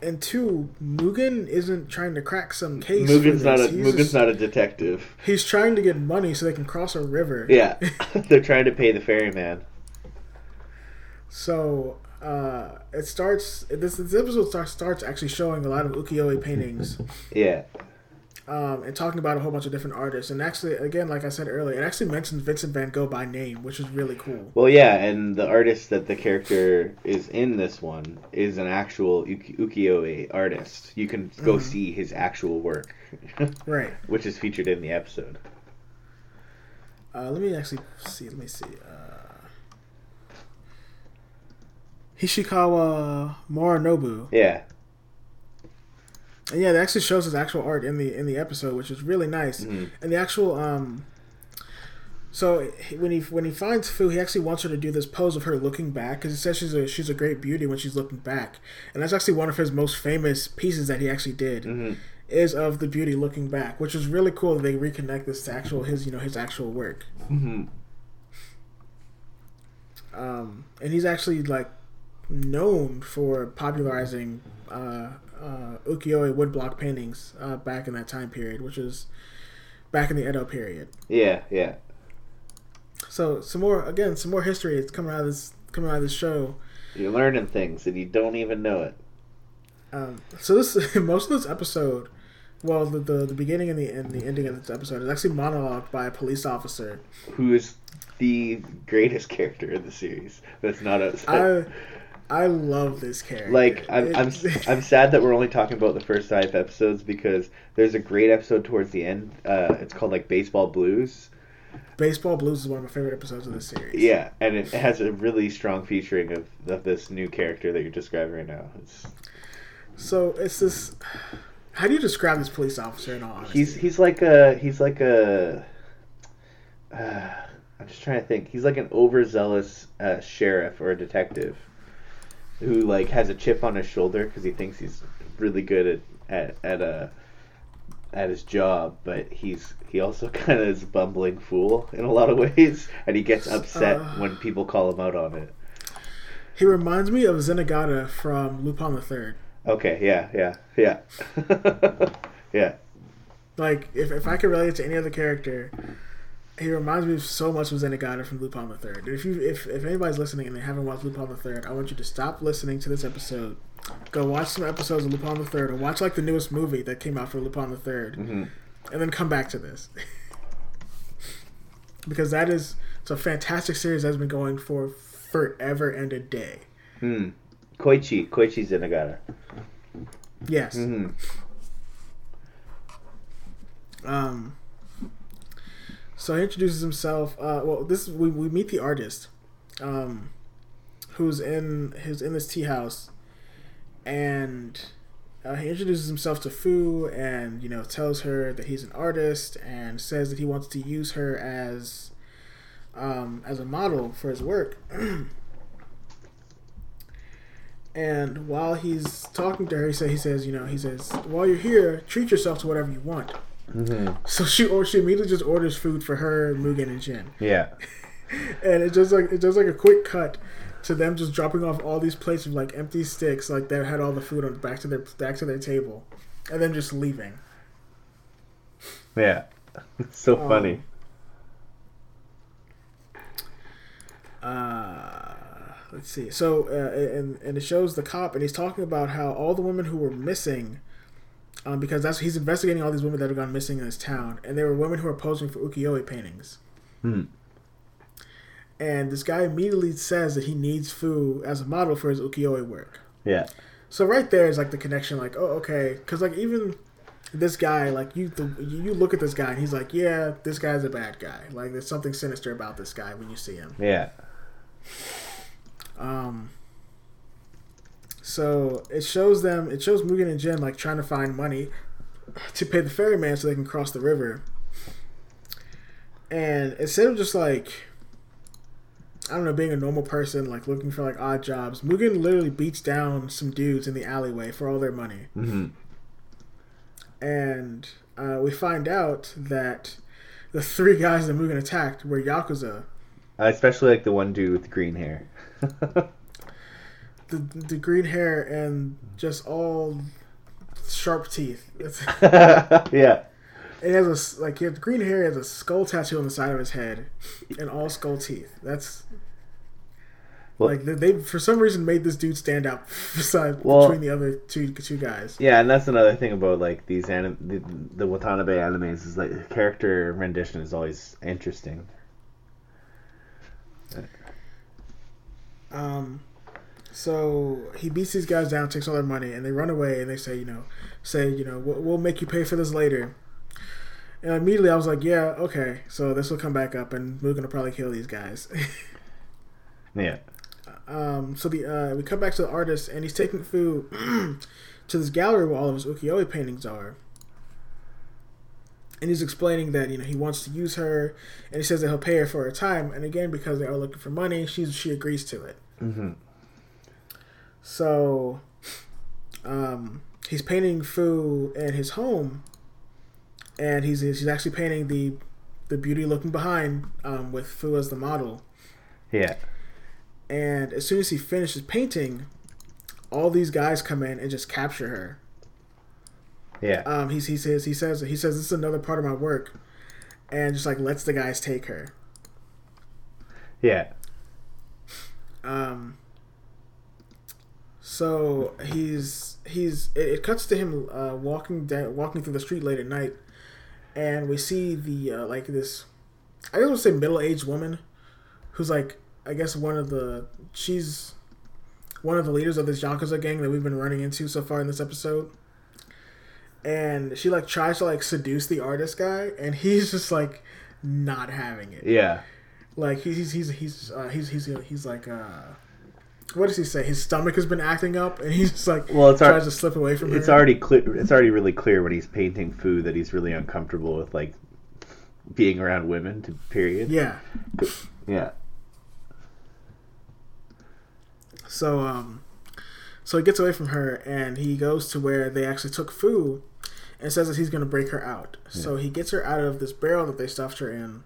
And two, Mugen isn't trying to crack some case. Mugen's not a detective. He's trying to get money so they can cross a river. Yeah, they're trying to pay the ferryman. So it starts. This episode starts actually showing a lot of ukiyo-e paintings. Yeah. And talking about a whole bunch of different artists, and actually, again, like I said earlier, it actually mentions Vincent van Gogh by name, which is really cool. Well, yeah, and the artist that the character is in this one is an actual ukiyo-e artist. You can go see his actual work, right? Which is featured in the episode. Let me actually see. Let me see. Hishikawa Morinobu. Yeah. And yeah, it actually shows his actual art in the episode, which is really nice. Mm-hmm. And the actual so when he finds Fu, he actually wants her to do this pose of her looking back, because he says she's a great beauty when she's looking back, and that's actually one of his most famous pieces that he actually did is of the beauty looking back, which is really cool that they reconnect this to actual his actual work. Mm-hmm. And he's actually like known for popularizing. Ukiyo-e woodblock paintings back in that time period, which is back in the Edo period. Yeah. So some more history is coming out of this show. You're learning things and you don't even know it. So this most of this episode, well, the beginning and the ending of this episode is actually monologued by a police officer who is the greatest character in the series. That's not outside. I love this character. Like, I'm sad that we're only talking about the first 5 episodes, because there's a great episode towards the end. It's called, like, Baseball Blues. Baseball Blues is one of my favorite episodes of this series. Yeah, and it has a really strong featuring of this new character that you're describing right now. It's this... How do you describe this police officer in all honesty? He's like a... I'm just trying to think. He's like an overzealous sheriff or a detective, who like has a chip on his shoulder because he thinks he's really good at his job, but he also kind of is a bumbling fool in a lot of ways, and he gets upset when people call him out on it. He reminds me of Zenigata from Lupin the Third. Okay, yeah, yeah. Like if I could relate it to any other character, he reminds me so much of Zenigata from Lupin the Third. If anybody's listening and they haven't watched Lupin the Third, I want you to stop listening to this episode. Go watch some episodes of Lupin the Third, or watch like the newest movie that came out for Lupin the Third, and then come back to this because it's a fantastic series that's been going for forever and a day. Koichi Zenigata. Yes. So he introduces himself. We meet the artist, who's in this tea house, and he introduces himself to Fu, and tells her that he's an artist, and says that he wants to use her as a model for his work. And while he's talking to her, he says, while you're here, treat yourself to whatever you want. Mm-hmm. So she immediately just orders food for her, Mugen, and Jin. Yeah, and it's just like a quick cut to them just dropping off all these plates of like empty sticks, like they had all the food on back to their table, and then just leaving. Yeah, it's so funny. Let's see. So, and it shows the cop, and he's talking about how all the women who were missing, because that's he's investigating all these women that have gone missing in this town, and they were women who were posing for ukiyo-e paintings. Hmm. And this guy immediately says that he needs Fu as a model for his ukiyo-e work. Yeah. So right there is like the connection, like, oh, okay, because like even this guy, like you look at this guy and he's like, yeah, this guy's a bad guy. Like there's something sinister about this guy when you see him. Yeah. So it shows Mugen and Jin like trying to find money to pay the ferryman so they can cross the river. And instead of just like, I don't know, being a normal person, like looking for like odd jobs, Mugen literally beats down some dudes in the alleyway for all their money. Mm-hmm. And we find out that the three guys that Mugen attacked were Yakuza. Especially like the one dude with the green hair. the green hair and just all sharp teeth. Yeah. He has green hair, he has a skull tattoo on the side of his head, and all skull teeth. That's they for some reason made this dude stand out between the other two guys. Yeah, and that's another thing about like these the Watanabe animes is like character rendition is always interesting. So he beats these guys down, takes all their money, and they run away. And they say, we'll make you pay for this later. And immediately I was like, yeah, okay, so this will come back up, and we're gonna probably kill these guys. Yeah. So we come back to the artist, and he's taking Fu to this gallery where all of his ukiyo-e paintings are. And he's explaining that he wants to use her, and he says that he'll pay her for her time. And again, because they are looking for money, she agrees to it. Mm-hmm. So, he's painting Fu at his home, and he's actually painting the beauty looking behind with Fu as the model. Yeah. And as soon as he finishes painting, all these guys come in and just capture her. Yeah. He says this is another part of my work, and just like lets the guys take her. Yeah. So it cuts to him walking through the street late at night, and we see this I guess we'll say middle-aged woman who's like, I guess she's one of the leaders of this Yakuza gang that we've been running into so far in this episode. And she like tries to like seduce the artist guy, and he's just like not having it. Yeah. Like he's what does he say? His stomach has been acting up, and he's just like tries to slip away from her. It's already really clear when he's painting food that he's really uncomfortable with like being around women. Period. Yeah. Yeah. So so he gets away from her, and he goes to where they actually took Fu, and says that he's going to break her out. Yeah. So he gets her out of this barrel that they stuffed her in,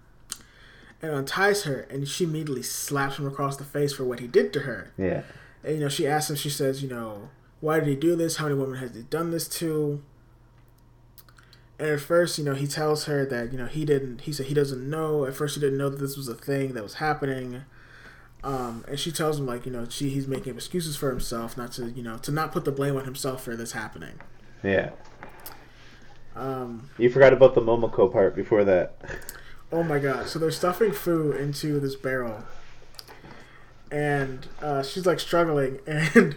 and unties her, and she immediately slaps him across the face for what he did to her. Yeah. And she asks him. She says, why did he do this? How many women has he done this to? And at first, he tells her that he didn't. He said he doesn't know. At first, he didn't know that this was a thing that was happening. And she tells him like, he's making excuses for himself, not to, to not put the blame on himself for this happening. Yeah. You forgot about the Momoko part before that. Oh my god. So they're stuffing Fu into this barrel, and she's like struggling, and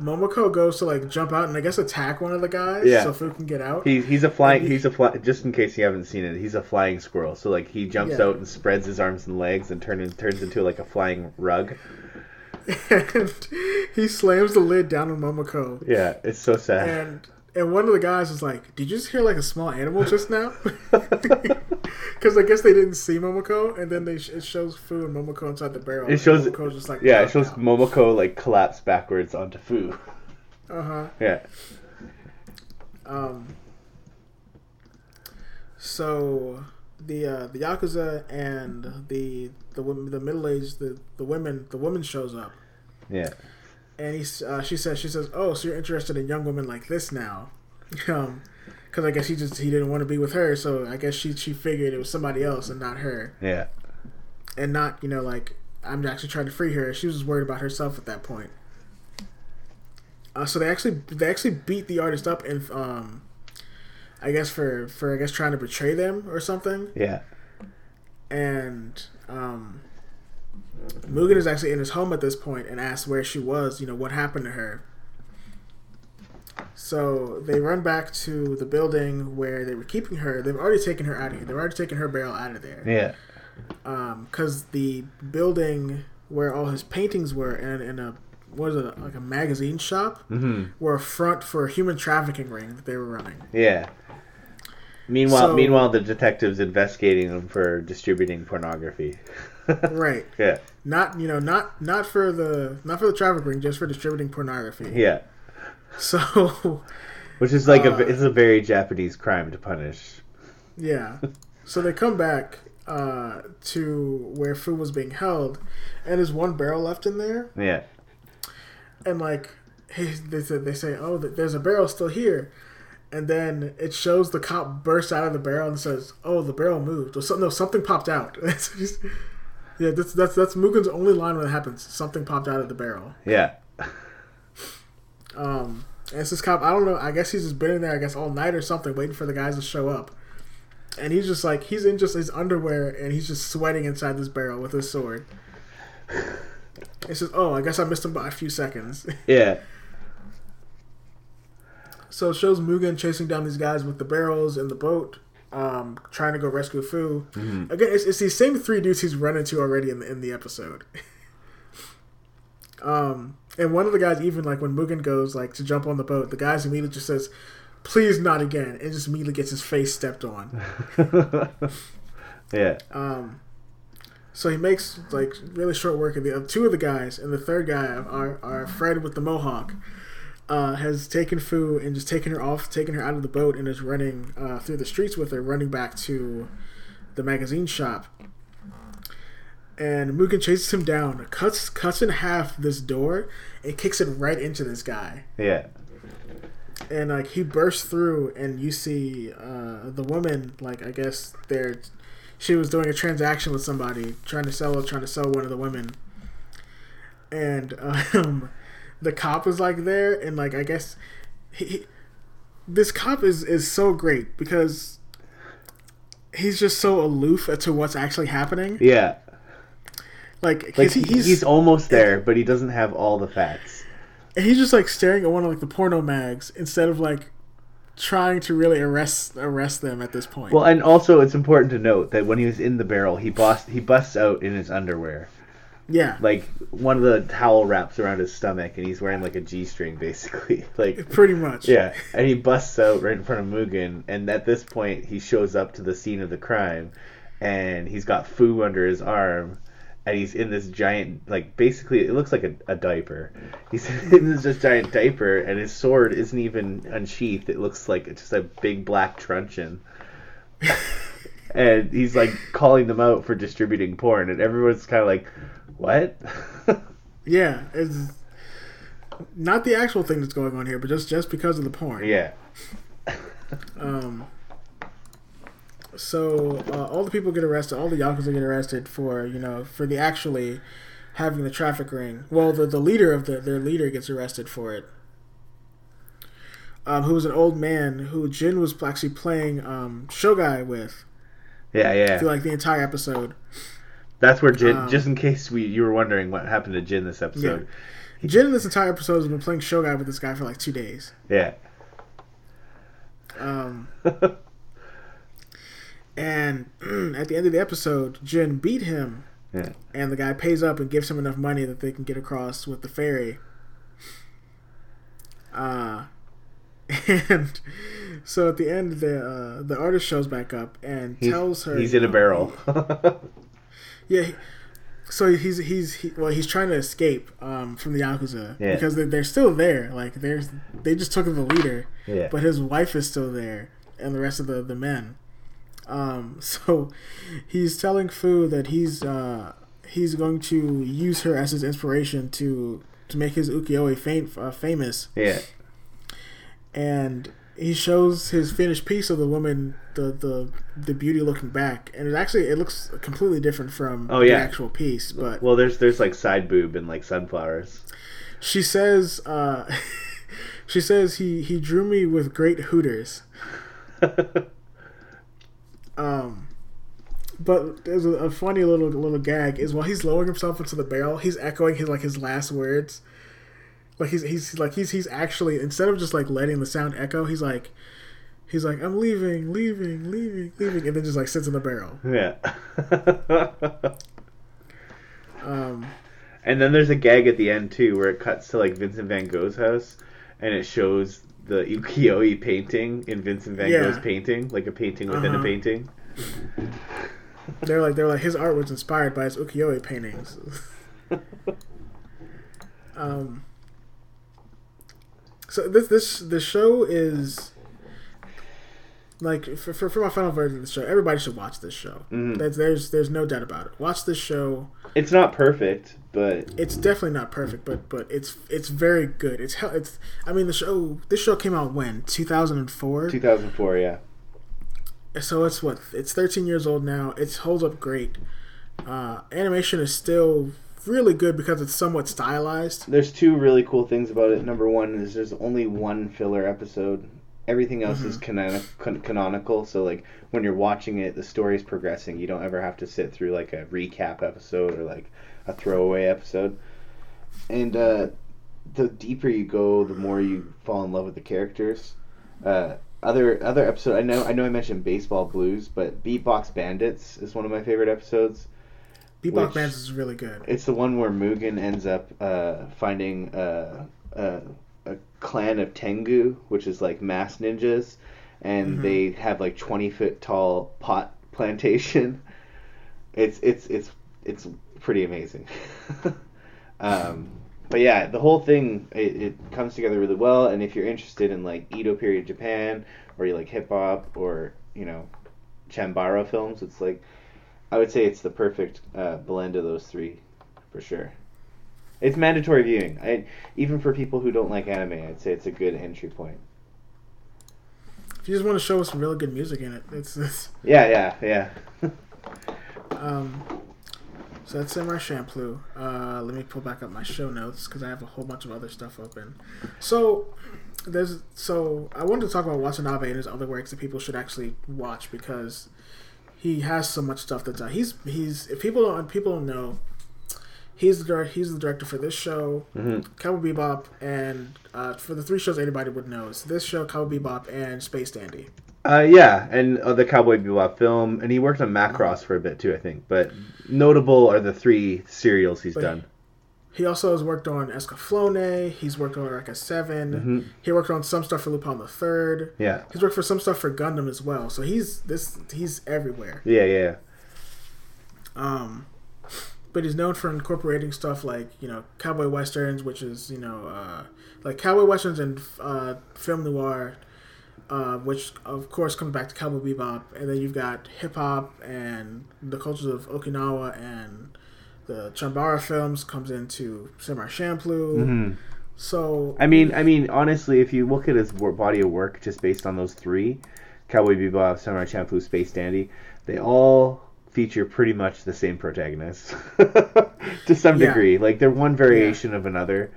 Momoko goes to like jump out and I guess attack one of the guys. Yeah. So Fu can get out. Just in case you haven't seen it, he's a flying squirrel. So like he jumps out and spreads his arms and legs and turns into like a flying rug. And he slams the lid down on Momoko. Yeah, it's so sad. And one of the guys was like, "Did you just hear like a small animal just now?" Because I guess they didn't see Momoko, and then it shows Fu and Momoko inside the barrel. It shows Momoko like collapse backwards onto Fu. Uh huh. Yeah. So the Yakuza and the women, the middle aged the woman shows up. Yeah. And she says, "Oh, so you're interested in young women like this now?" Because I guess he didn't want to be with her, so I guess she figured it was somebody else and not her. Yeah. And not, like, I'm actually trying to free her. She was worried about herself at that point. So they actually beat the artist up and I guess for trying to betray them or something. Yeah. And Mugen is actually in his home at this point and asks where she was, what happened to her. So they run back to the building where they were keeping her. They've already taken her out of here. They've already taken her barrel out of there. Yeah. Because the building where all his paintings were a magazine shop, mm-hmm. were a front for a human trafficking ring that they were running. Yeah. Meanwhile, the detectives investigating them for distributing pornography. Right. Yeah. Not for the trafficking ring, just for distributing pornography. Yeah. So. Which is like it's a very Japanese crime to punish. Yeah. So they come back to where Fu was being held, and there's one barrel left in there. Yeah. And they say, "Oh, there's a barrel still here." And then it shows the cop burst out of the barrel and says, "Oh, the barrel moved." Or something, no, something popped out. Yeah, that's Mugen's only line when it happens. Something popped out of the barrel. Yeah. And it's this cop. I don't know. I guess he's just been in there, all night or something, waiting for the guys to show up. And he's just he's in just his underwear and he's just sweating inside this barrel with his sword. It says, "Oh, I guess I missed him by a few seconds." Yeah. So it shows Mugen chasing down these guys with the barrels and the boat, trying to go rescue Fu. Mm-hmm. Again, it's these same three dudes he's run into already in the episode. And one of the guys, even when Mugen goes to jump on the boat, the guys immediately just says, "Please not again," and just immediately gets his face stepped on. Yeah. So he makes really short work of two of the guys, and the third guy, our Fred with the mohawk, has taken Fu and just taken her out of the boat, and is running through the streets with her, running back to the magazine shop. And Mugen chases him down, cuts in half this door, and kicks it right into this guy. Yeah. And he bursts through, and you see the woman, I guess they're. She was doing a transaction with somebody, trying to sell one of the women. And the cop is there, and I guess this cop is so great because he's just so aloof to what's actually happening. Yeah, he's almost there, but he doesn't have all the facts. And he's just staring at one of the porno mags instead of trying to really arrest them at this point. Well, and also it's important to note that when he was in the barrel, he busts out in his underwear. Yeah. One of the towel wraps around his stomach, and he's wearing a G-string basically. Pretty much. Yeah. And he busts out right in front of Mugen, and at this point he shows up to the scene of the crime, and he's got Fu under his arm, and he's in this giant basically it looks like a diaper. He's in this just giant diaper, and his sword isn't even unsheathed. It looks like it's just a big black truncheon. And he's calling them out for distributing porn, and everyone's kind of what? Yeah, it's not the actual thing that's going on here, but just because of the porn. Yeah. So all the people get arrested. All the Yakuza get arrested for actually having the traffic ring. Well, the leader of their leader gets arrested for it. Who was an old man who Jin was actually playing Shogai with. Yeah. Through the entire episode. That's where Jin. Just in case you were wondering what happened to Jin this episode. Yeah. Jin in this entire episode has been playing Shogai with this guy for 2 days. Yeah. And at the end of the episode, Jin beat him, yeah. And the guy pays up and gives him enough money that they can get across with the ferry. And so at the end, the artist shows back up and tells her he's in a barrel. Yeah, so he's trying to escape from the Yakuza, yeah. Because they're still there. They just took the leader, yeah. But his wife is still there and the rest of the men. So he's telling Fu that he's going to use her as his inspiration to to make his ukiyo-e famous. Yeah. And he shows his finished piece of the woman, the beauty looking back, and it looks completely different from the actual piece. But there's like side boob and like sunflowers. She says, he drew me with great hooters. But there's a funny little gag is while he's lowering himself into the barrel, he's echoing his last words. Like he's actually, instead of just like letting the sound echo, he's like I'm leaving, and then just like sits in the barrel. Yeah. And then there's a gag at the end too, where it cuts to like Vincent Van Gogh's house, and it shows the ukiyo-e painting in Vincent Van Gogh's painting, like a painting within a painting. They're like his art was inspired by his ukiyo-e paintings. So this show is like for my final version of the show, everybody should watch this show. Mm. There's no doubt about it. Watch this show. It's not perfect, but it's definitely not perfect. But it's very good. It's I mean this show came out when 2004. 2004, yeah. So it's 13 years old now. It holds up great. Animation is still really good because it's somewhat stylized. There's two really cool things about it. Number one is there's only one filler episode. Everything else is canonical. So like when you're watching it, the story's progressing. You don't ever have to sit through like a recap episode or like a throwaway episode. And the deeper you go, the more you fall in love with the characters. Other episode, I know I mentioned Baseball Blues, but Beatbox Bandits is one of my favorite episodes. Beatbox Bandits is really good. It's the one where Mugen ends up finding a clan of Tengu, which is like mass ninjas, and they have like 20-foot tall pot plantation. It's pretty amazing. But yeah, the whole thing it comes together really well, and if you're interested in like Edo period Japan or you like hip hop or Chambara films, it's like I would say it's the perfect blend of those three, for sure. It's mandatory viewing. Even for people who don't like anime, I'd say it's a good entry point. If you just want to show us some really good music in it, it's yeah. So that's Samurai Champloo. Let me pull back up my show notes because I have a whole bunch of other stuff open. So I wanted to talk about Watanabe and his other works that people should actually watch because he has so much stuff that's out. He's if people don't know, he's the director for this show, Cowboy Bebop, and for the three shows anybody would know, it's this show, Cowboy Bebop, and Space Dandy. And the Cowboy Bebop film, and he worked on Macross for a bit too, I think. But notable are the three serials he's done. He also has worked on Escaflowne. He's worked on Eureka 7. He worked on some stuff for Lupin the Third. Yeah. He's worked for some stuff for Gundam as well. So he's everywhere. Yeah. But he's known for incorporating stuff like cowboy westerns, which is like cowboy westerns and film noir. Which of course comes back to Cowboy Bebop, and then you've got hip hop and the cultures of Okinawa and the Chambara films comes into Samurai Champloo. So I mean, honestly, if you look at his body of work just based on those three, Cowboy Bebop, Samurai Champloo, Space Dandy, they all feature pretty much the same protagonist to some degree. Like they're one variation of another.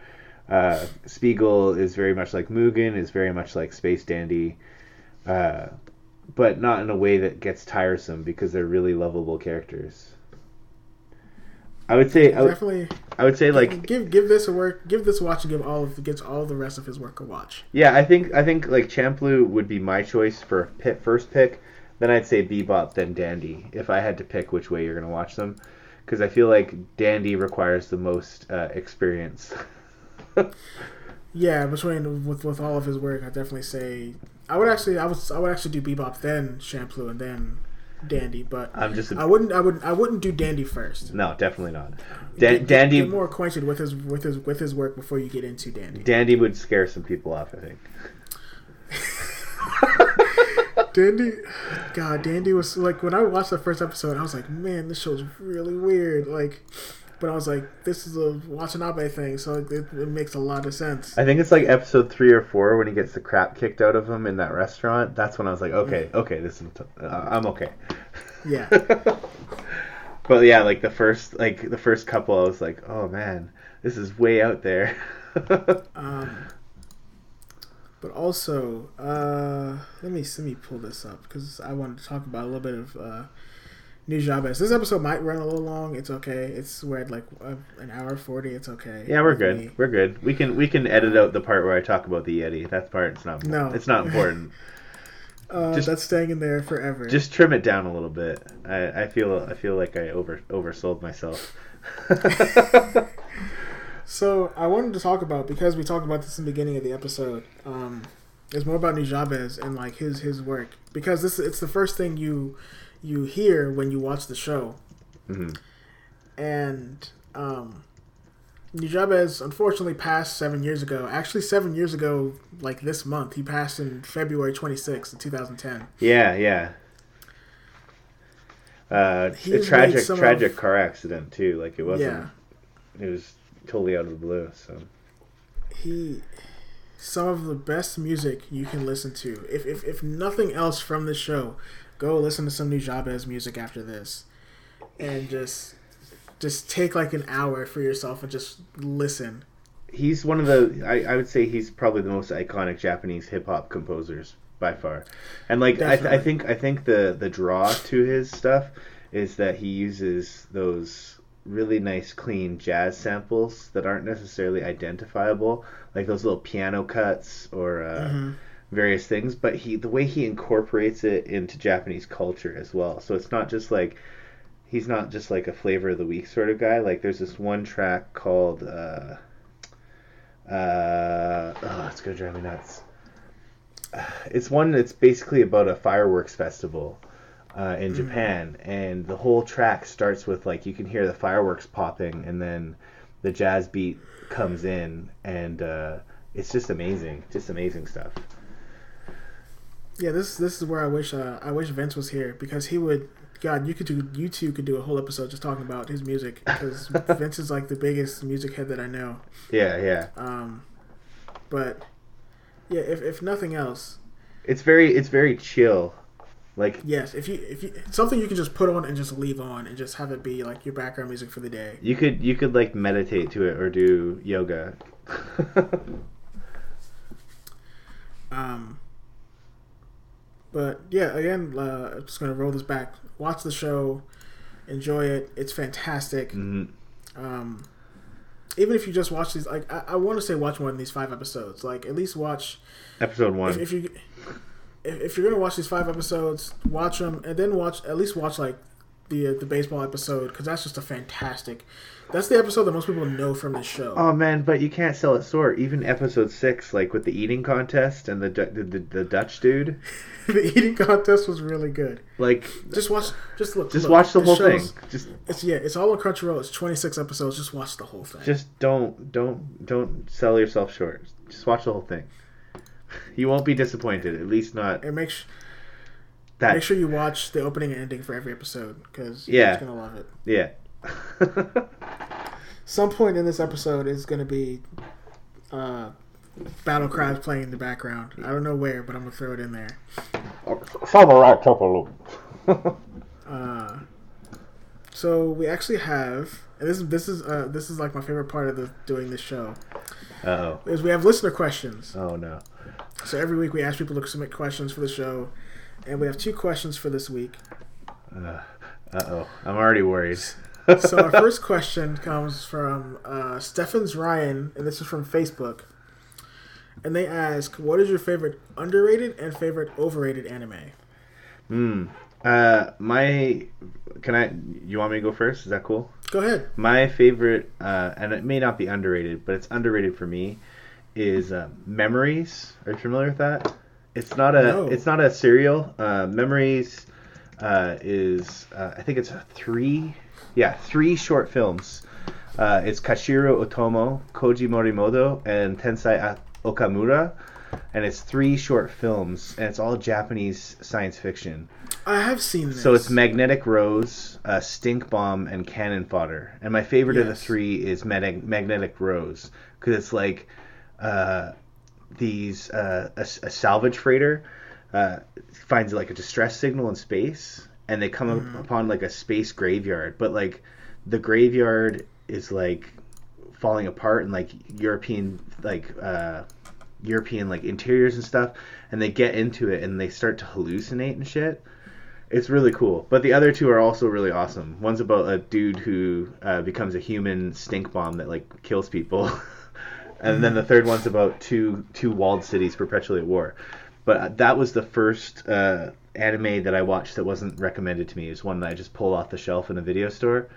Spiegel is very much like Mugen, is very much like Space Dandy, but not in a way that gets tiresome because they're really lovable characters. I would say I would say like give all the rest of his work a watch. Yeah, I think like Champloo would be my choice for first pick. Then I'd say Bebop, then Dandy if I had to pick which way you're gonna watch them, because I feel like Dandy requires the most experience. Yeah, between with all of his work, I definitely say I would actually do Bebop, then Champloo, and then Dandy. But I wouldn't do Dandy first. No, definitely not. Dandy. Get more acquainted with his work before you get into Dandy. Dandy would scare some people off, I think. Dandy was like when I watched the first episode, I was like, man, this show's really weird. Like. But I was like, this is a Watanabe thing, so it makes a lot of sense. I think it's like episode 3 or 4 when he gets the crap kicked out of him in that restaurant. That's when I was like, okay, this is I'm okay. Yeah. But yeah, like the first couple, I was like, oh man, this is way out there. But also, let me pull this up because I wanted to talk about a little bit of New Jabez. This episode might run a little long. It's okay. We're at like an hour 40. It's okay. Yeah, we're good. We're good. We can edit out the part where I talk about the Yeti. That part's not important. No, it's not important. That's staying in there forever. Just trim it down a little bit. I feel like I oversold myself. So I wanted to talk about, because we talked about this in the beginning of the episode. It's more about Nujabes and like his work, because it's the first thing you hear when you watch the show. Mm-hmm. And Nujabes unfortunately passed 7 years ago. Actually, 7 years ago, like this month, he passed in February 26th, 2010. Yeah. A tragic car accident too. Like it wasn't. Yeah. It was totally out of the blue. So some of the best music you can listen to. If nothing else from the show, go listen to some Nujabes music after this, and just take like an hour for yourself and just listen. He's one of the, I would say he's probably the most iconic Japanese hip hop composers by far, and like I think the draw to his stuff is that he uses those really nice clean jazz samples that aren't necessarily identifiable, like those little piano cuts or. Mm-hmm. Various things, but the way he incorporates it into Japanese culture as well. So it's not just like, he's not just like a flavor of the week sort of guy. Like there's this one track called it's gonna drive me nuts. It's one that's basically about a fireworks festival in Japan, and the whole track starts with like you can hear the fireworks popping, and then the jazz beat comes in, and it's just amazing stuff. Yeah, this is where I wish Vince was here, because he would. God, you two could do a whole episode just talking about his music, because Vince is like the biggest music head that I know. Yeah. But yeah, if nothing else, it's very chill. Like yes, if you something you can just put on and just leave on and just have it be like your background music for the day. You could like meditate to it or do yoga. But yeah, again, I'm just going to roll this back. Watch the show. Enjoy it. It's fantastic. Mm-hmm. Even if you just watch these, like I want to say watch more than these 5 episodes. Like at least watch episode 1. If you're going to watch these 5 episodes, watch them, and then watch like the baseball episode, because that's just a fantastic. That's the episode that most people know from the show. Oh man, but you can't sell it short. Even episode 6, like with the eating contest and the Dutch dude. The eating contest was really good. Like watch the whole thing. It's all on Crunchyroll. It's 26 episodes. Just watch the whole thing. Just don't sell yourself short. Just watch the whole thing. You won't be disappointed. At least not. And make sure you watch the opening and ending for every episode, because you're just gonna love it. Yeah. Some point in this episode is going to be battle cries playing in the background. I don't know where, but I'm going to throw it in there. So we actually have, and this is like my favorite part of doing this show. Uh-oh. Is we have listener questions. Oh no! So every week we ask people to submit questions for the show, and we have 2 questions for this week. Uh-oh. I'm already worried. So our first question comes from Stephens Ryan, and this is from Facebook. And they ask, what is your favorite underrated and favorite overrated anime? You want me to go first? Is that cool? Go ahead. My favorite, and it may not be underrated, but it's underrated for me, is Memories. Are you familiar with that? It's not a serial. Memories is, I think it's a 3... Yeah, 3 short films. It's Kashiro Otomo, Koji Morimoto, and Tensai Okamura. and it's 3 short films, and it's all Japanese science fiction. I have seen this. So it's Magnetic Rose, Stink Bomb, and Cannon Fodder. And my favorite of the 3 is Magnetic Rose, because it's like a salvage freighter finds like a distress signal in space, and they come upon like a space graveyard, but like the graveyard is like falling apart, and like European like interiors and stuff, and they get into it and they start to hallucinate and shit. It's really cool. But the other 2 are also really awesome. One's about a dude who becomes a human stink bomb that like kills people, and then the third one's about two walled cities perpetually at war. But that was the first anime that I watched that wasn't recommended to me. It was one that I just pulled off the shelf in a video store,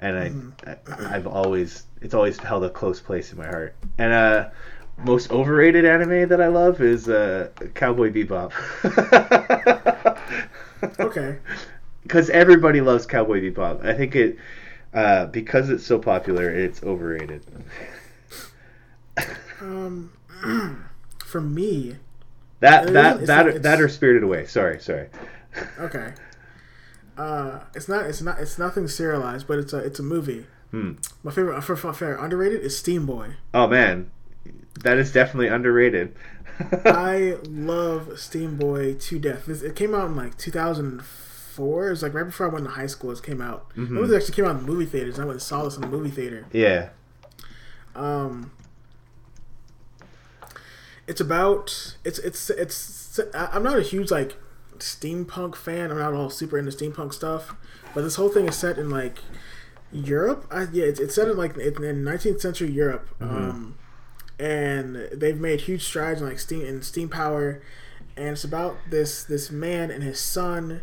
and it's always held a close place in my heart. And most overrated anime that I love is Cowboy Bebop. Okay. Because everybody loves Cowboy Bebop. I think it because it's so popular, it's overrated. For me, that or Spirited Away. Sorry. Okay. It's nothing serialized, but it's a movie. My favorite, underrated is Steamboy. Oh man, that is definitely underrated. I love Steamboy to death. It came out in like 2004. It was like right before I went to high school. It came out. Mm-hmm. It actually came out in the movie theaters. I went and saw this in the movie theater. Yeah. It's about it's. I'm not a huge like steampunk fan. I'm not all super into steampunk stuff, but this whole thing is set in like Europe. It's set in like in 19th century Europe, and they've made huge strides in like steam power. And it's about this man and his son,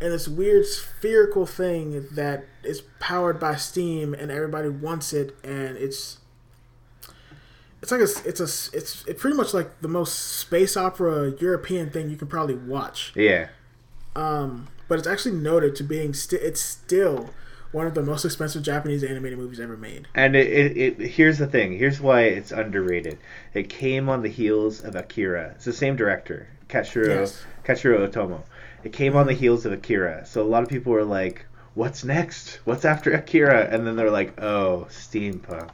and this weird spherical thing that is powered by steam, and everybody wants it, and it's. It's like it's pretty much like the most space opera European thing you can probably watch. Yeah. But it's actually noted to being it's still one of the most expensive Japanese animated movies ever made. And it here's the thing. Here's why it's underrated. It came on the heels of Akira. It's the same director, Katshiro Otomo. It came on the heels of Akira. So a lot of people were like, "What's next? What's after Akira?" And then they're like, "Oh, steampunk."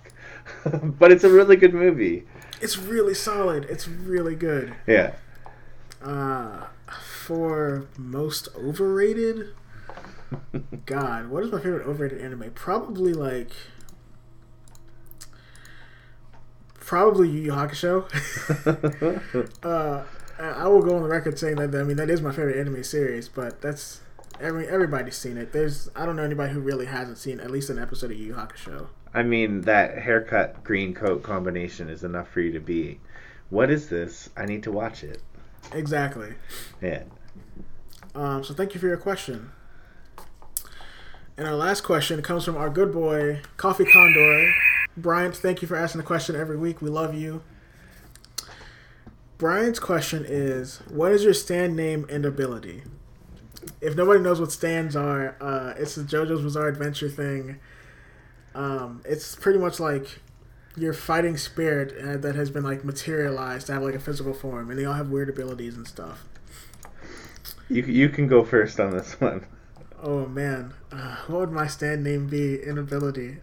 But it's a really good movie. It's really solid. It's really good. Yeah. For most overrated, God, what is my favorite overrated anime? Probably Yu Yu Hakusho. I will go on the record saying that. I mean, that is my favorite anime series, but that's everybody's seen it. I don't know anybody who really hasn't seen at least an episode of Yu Yu Hakusho. I mean, that haircut, green coat combination is enough for you to be, what is this? I need to watch it. Exactly. Yeah. So thank you for your question. And our last question comes from our good boy, Coffee Condor. Bryant, thank you for asking the question every week. We love you. Bryant's question is, what is your stand name and ability? If nobody knows what stands are, it's the JoJo's Bizarre Adventure thing. It's pretty much like your fighting spirit that has been like materialized to have like a physical form, and they all have weird abilities and stuff. You can go first on this one. Oh man, what would my stand name be? Inability.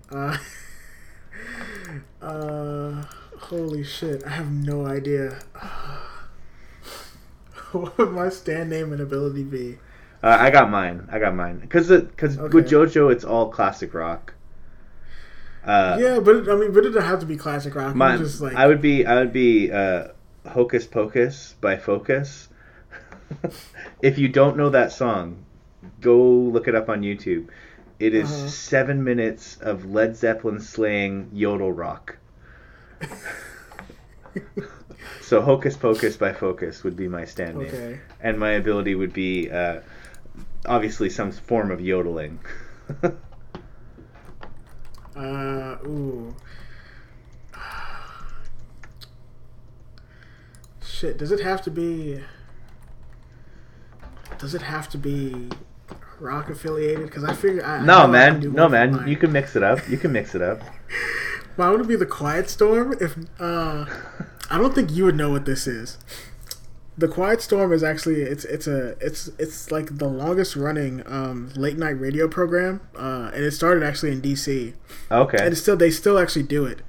Holy shit, I have no idea. What would my stand name and ability be? I got mine. Because with JoJo, it's all classic rock. But it doesn't have to be classic rock. I would be Hocus Pocus by Focus. If you don't know that song, go look it up on YouTube. It is 7 minutes of Led Zeppelin slaying yodel rock. So Hocus Pocus by Focus would be my stand name, and my ability would be obviously some form of yodeling. Ooh. Shit, does it have to be rock affiliated? Because I figure No, man. You can mix it up. Mine would be the Quiet Storm. If I don't think you would know what this is. The Quiet Storm is actually it's like the longest running late night radio program, and it started actually in DC. Okay. And it's they still actually do it.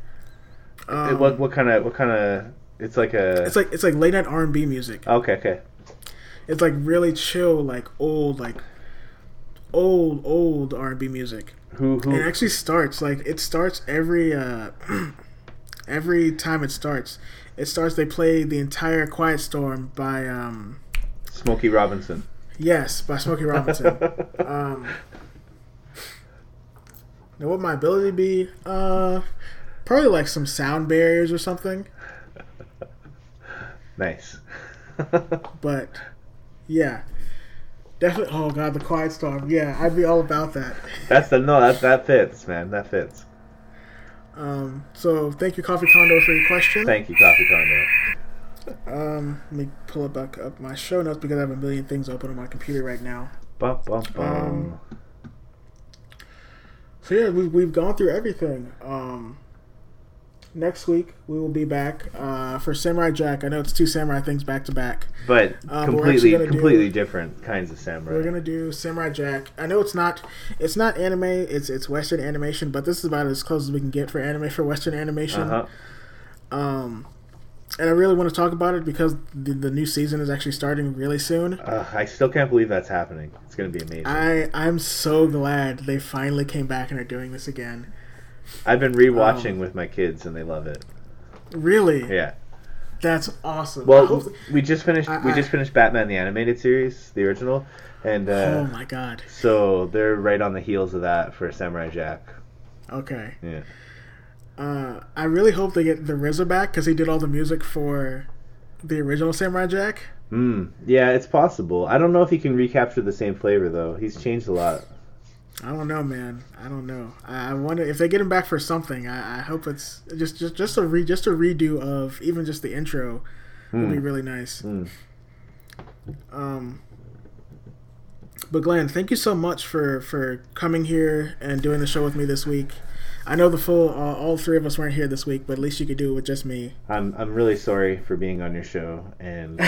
What kind of it's like late night R&B music. Okay. It's like really chill, like old R&B music. Who? It actually starts every every time it starts. They play the entire Quiet Storm by Smokey Robinson. Yes, by Smokey Robinson. Now, what would my ability be? Probably like some sound barriers or something. Nice. But yeah, definitely. Oh God, the Quiet Storm. Yeah, I'd be all about that. That fits, man. That fits. So thank you, Coffee Condor, for your question. Thank you, Coffee Condor. Let me pull it back up my show notes because I have a million things open on my computer right now. So yeah, we've gone through everything. Next week we will be back for Samurai Jack. I know it's two samurai things back to back, but completely different kinds of samurai. We're gonna do Samurai Jack. I know it's not anime. It's Western animation, but this is about as close as we can get for Western animation. Uh-huh. And I really want to talk about it because the new season is actually starting really soon. I still can't believe that's happening. It's gonna be amazing. I'm so glad they finally came back and are doing this again. I've been rewatching with my kids, and they love it. Really? Yeah, that's awesome. Well, we just finished Batman the Animated Series, the original, and oh my God! So they're right on the heels of that for Samurai Jack. Okay. Yeah. I really hope they get the RZA back because he did all the music for the original Samurai Jack. Yeah, it's possible. I don't know if he can recapture the same flavor though. He's changed a lot. I don't know, man. I don't know. I wonder if they get him back for something. I hope it's just a redo of even just the intro would be really nice. But Glenn, thank you so much for coming here and doing the show with me this week. I know the full all three of us weren't here this week, but at least you could do it with just me. I'm really sorry for being on your show, and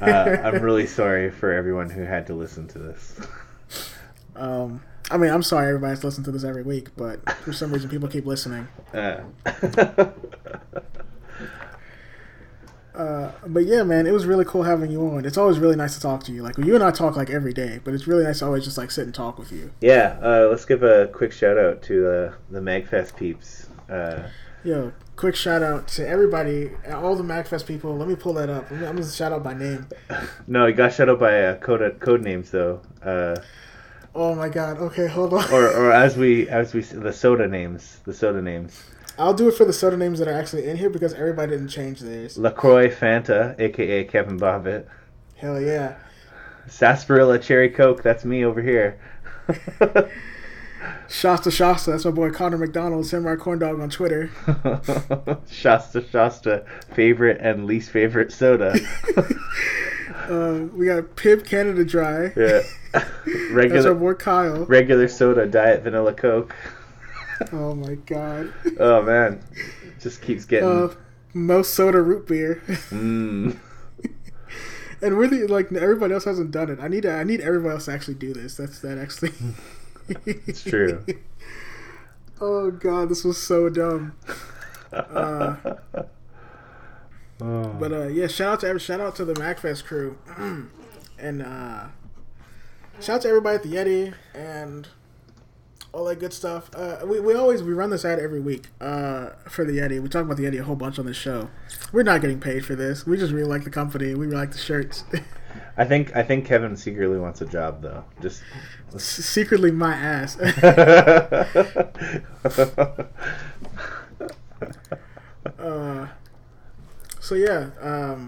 I'm really sorry for everyone who had to listen to this. I mean, I'm sorry everybody's listening to this every week, but for some reason people keep listening. But yeah, man, it was really cool having you on. It's always really nice to talk to you. Like, you and I talk like every day, but it's really nice to always just like sit and talk with you. Yeah, let's give a quick shout out to the MagFest peeps. Yo, quick shout out to everybody, all the MagFest people. Let me pull that up. I'm going to shout out by name. No, you got shout out by code names though. Oh my God! Okay, hold on. Or as we the soda names. I'll do it for the soda names that are actually in here because everybody didn't change theirs. LaCroix Fanta, aka Kevin Bobbitt. Hell yeah! Sarsaparilla Cherry Coke. That's me over here. Shasta. That's my boy Connor McDonald, Samurai Corndog on Twitter. Shasta, favorite and least favorite soda. We got Pib Canada Dry. Yeah. That's our boy Kyle. Regular soda, diet vanilla Coke. Oh my God. Oh man, just keeps getting most soda root beer. And we're everybody else hasn't done it. I need everybody else to actually do this. That's actually. It's true. Oh God, this was so dumb. But yeah, shout out to the MagFest crew, and shout out to everybody at the Yeti and all that good stuff. We run this ad every week for the Yeti. We talk about the Yeti a whole bunch on this show. We're not getting paid for this. We just really like the company. We really like the shirts. I think Kevin secretly wants a job though. Just secretly my ass. So yeah,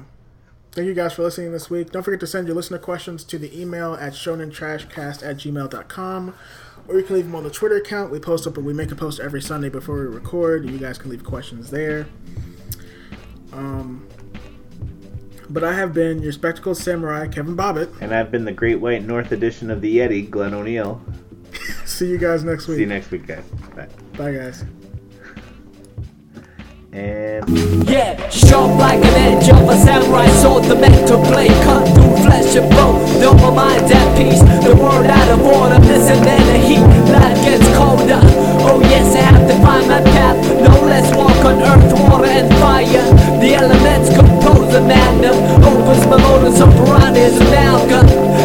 thank you guys for listening this week. Don't forget to send your listener questions to the email at shonentrashcast@gmail.com, or you can leave them on the Twitter account. We make a post every Sunday before we record. You guys can leave questions there. But I have been your spectacled samurai, Kevin Bobbitt. And I've been the Great White North edition of the Yeti, Glenn O'Neill. See you guys next week. See you next week, guys. Bye. Bye, guys. Yeah, sharp like an edge of a samurai sword, the meant to play, cut through flesh and bone. Though my mind's at peace, the world out of order, listen and the heat, life gets colder. Oh yes, I have to find my path, no less walk on earth, water and fire. The elements compose a magnum, opens my motor, so piranha is an alga.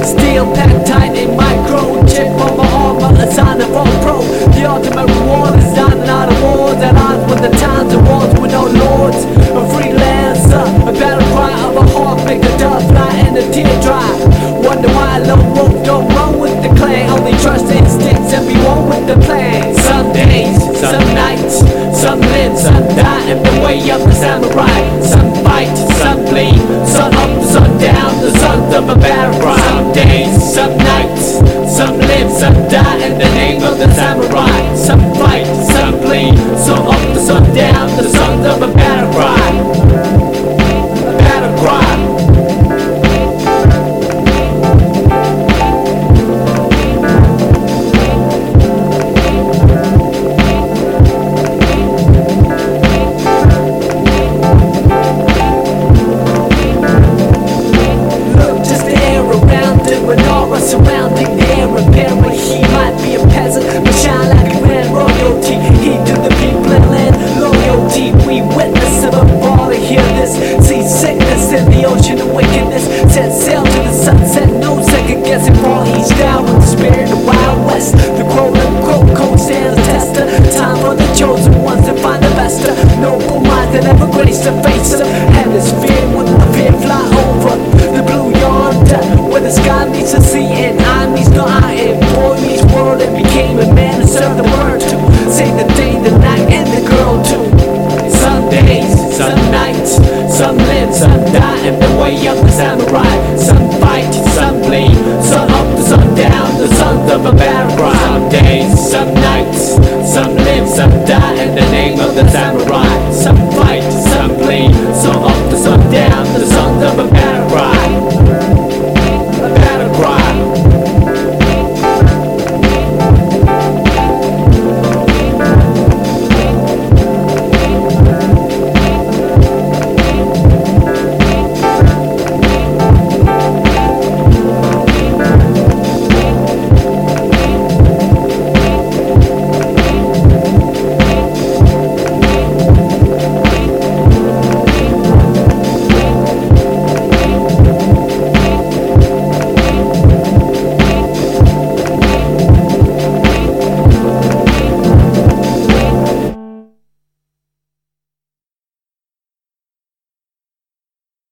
Steel packed tight in micro, chip on my armor, a sign of all pro. The ultimate reward is done out of wars, at odds with the times and wars. No lords, a freelancer, a battle cry of a heartbreak, a dove and a teardrop. Wonder why lone wolf don't roll with the clan, only trust instincts and be one with the plan. Some days, some nights, some live, some die in the way of the samurai. Some fight, some bleed, some up, some down, the sons of a battle cry. Some days, some nights, some live, some die in the name of the samurai. Some fight, some bleed, some up, some down, the sons of a battle cry. Battle cry. Look, just the air around it, an aura surrounding the air of peril. He might be a peasant, but shine like a man, royalty. He to the people and land. Loyalty, we witness of a ball to hear this. See sickness in the ocean of wickedness. Set sail to the sunset, no second guessing. Fall each down with the spirit of the Wild West. The growing crow coat stands tester. Time for the chosen ones to find the best. Noble minds that never grace the face of hemisphere with the fear fly over the blue yonder, where the sky meets the sea and I meets no I. Employed each world and became a man to serve the word to save the day, the night, and the girl too. Some days, some nights, some live, some die in the way of the samurai. Some fight, some bleed, some up, some down, the sons of a battle cry. Some days, some nights, some live, some die in the name of the samurai.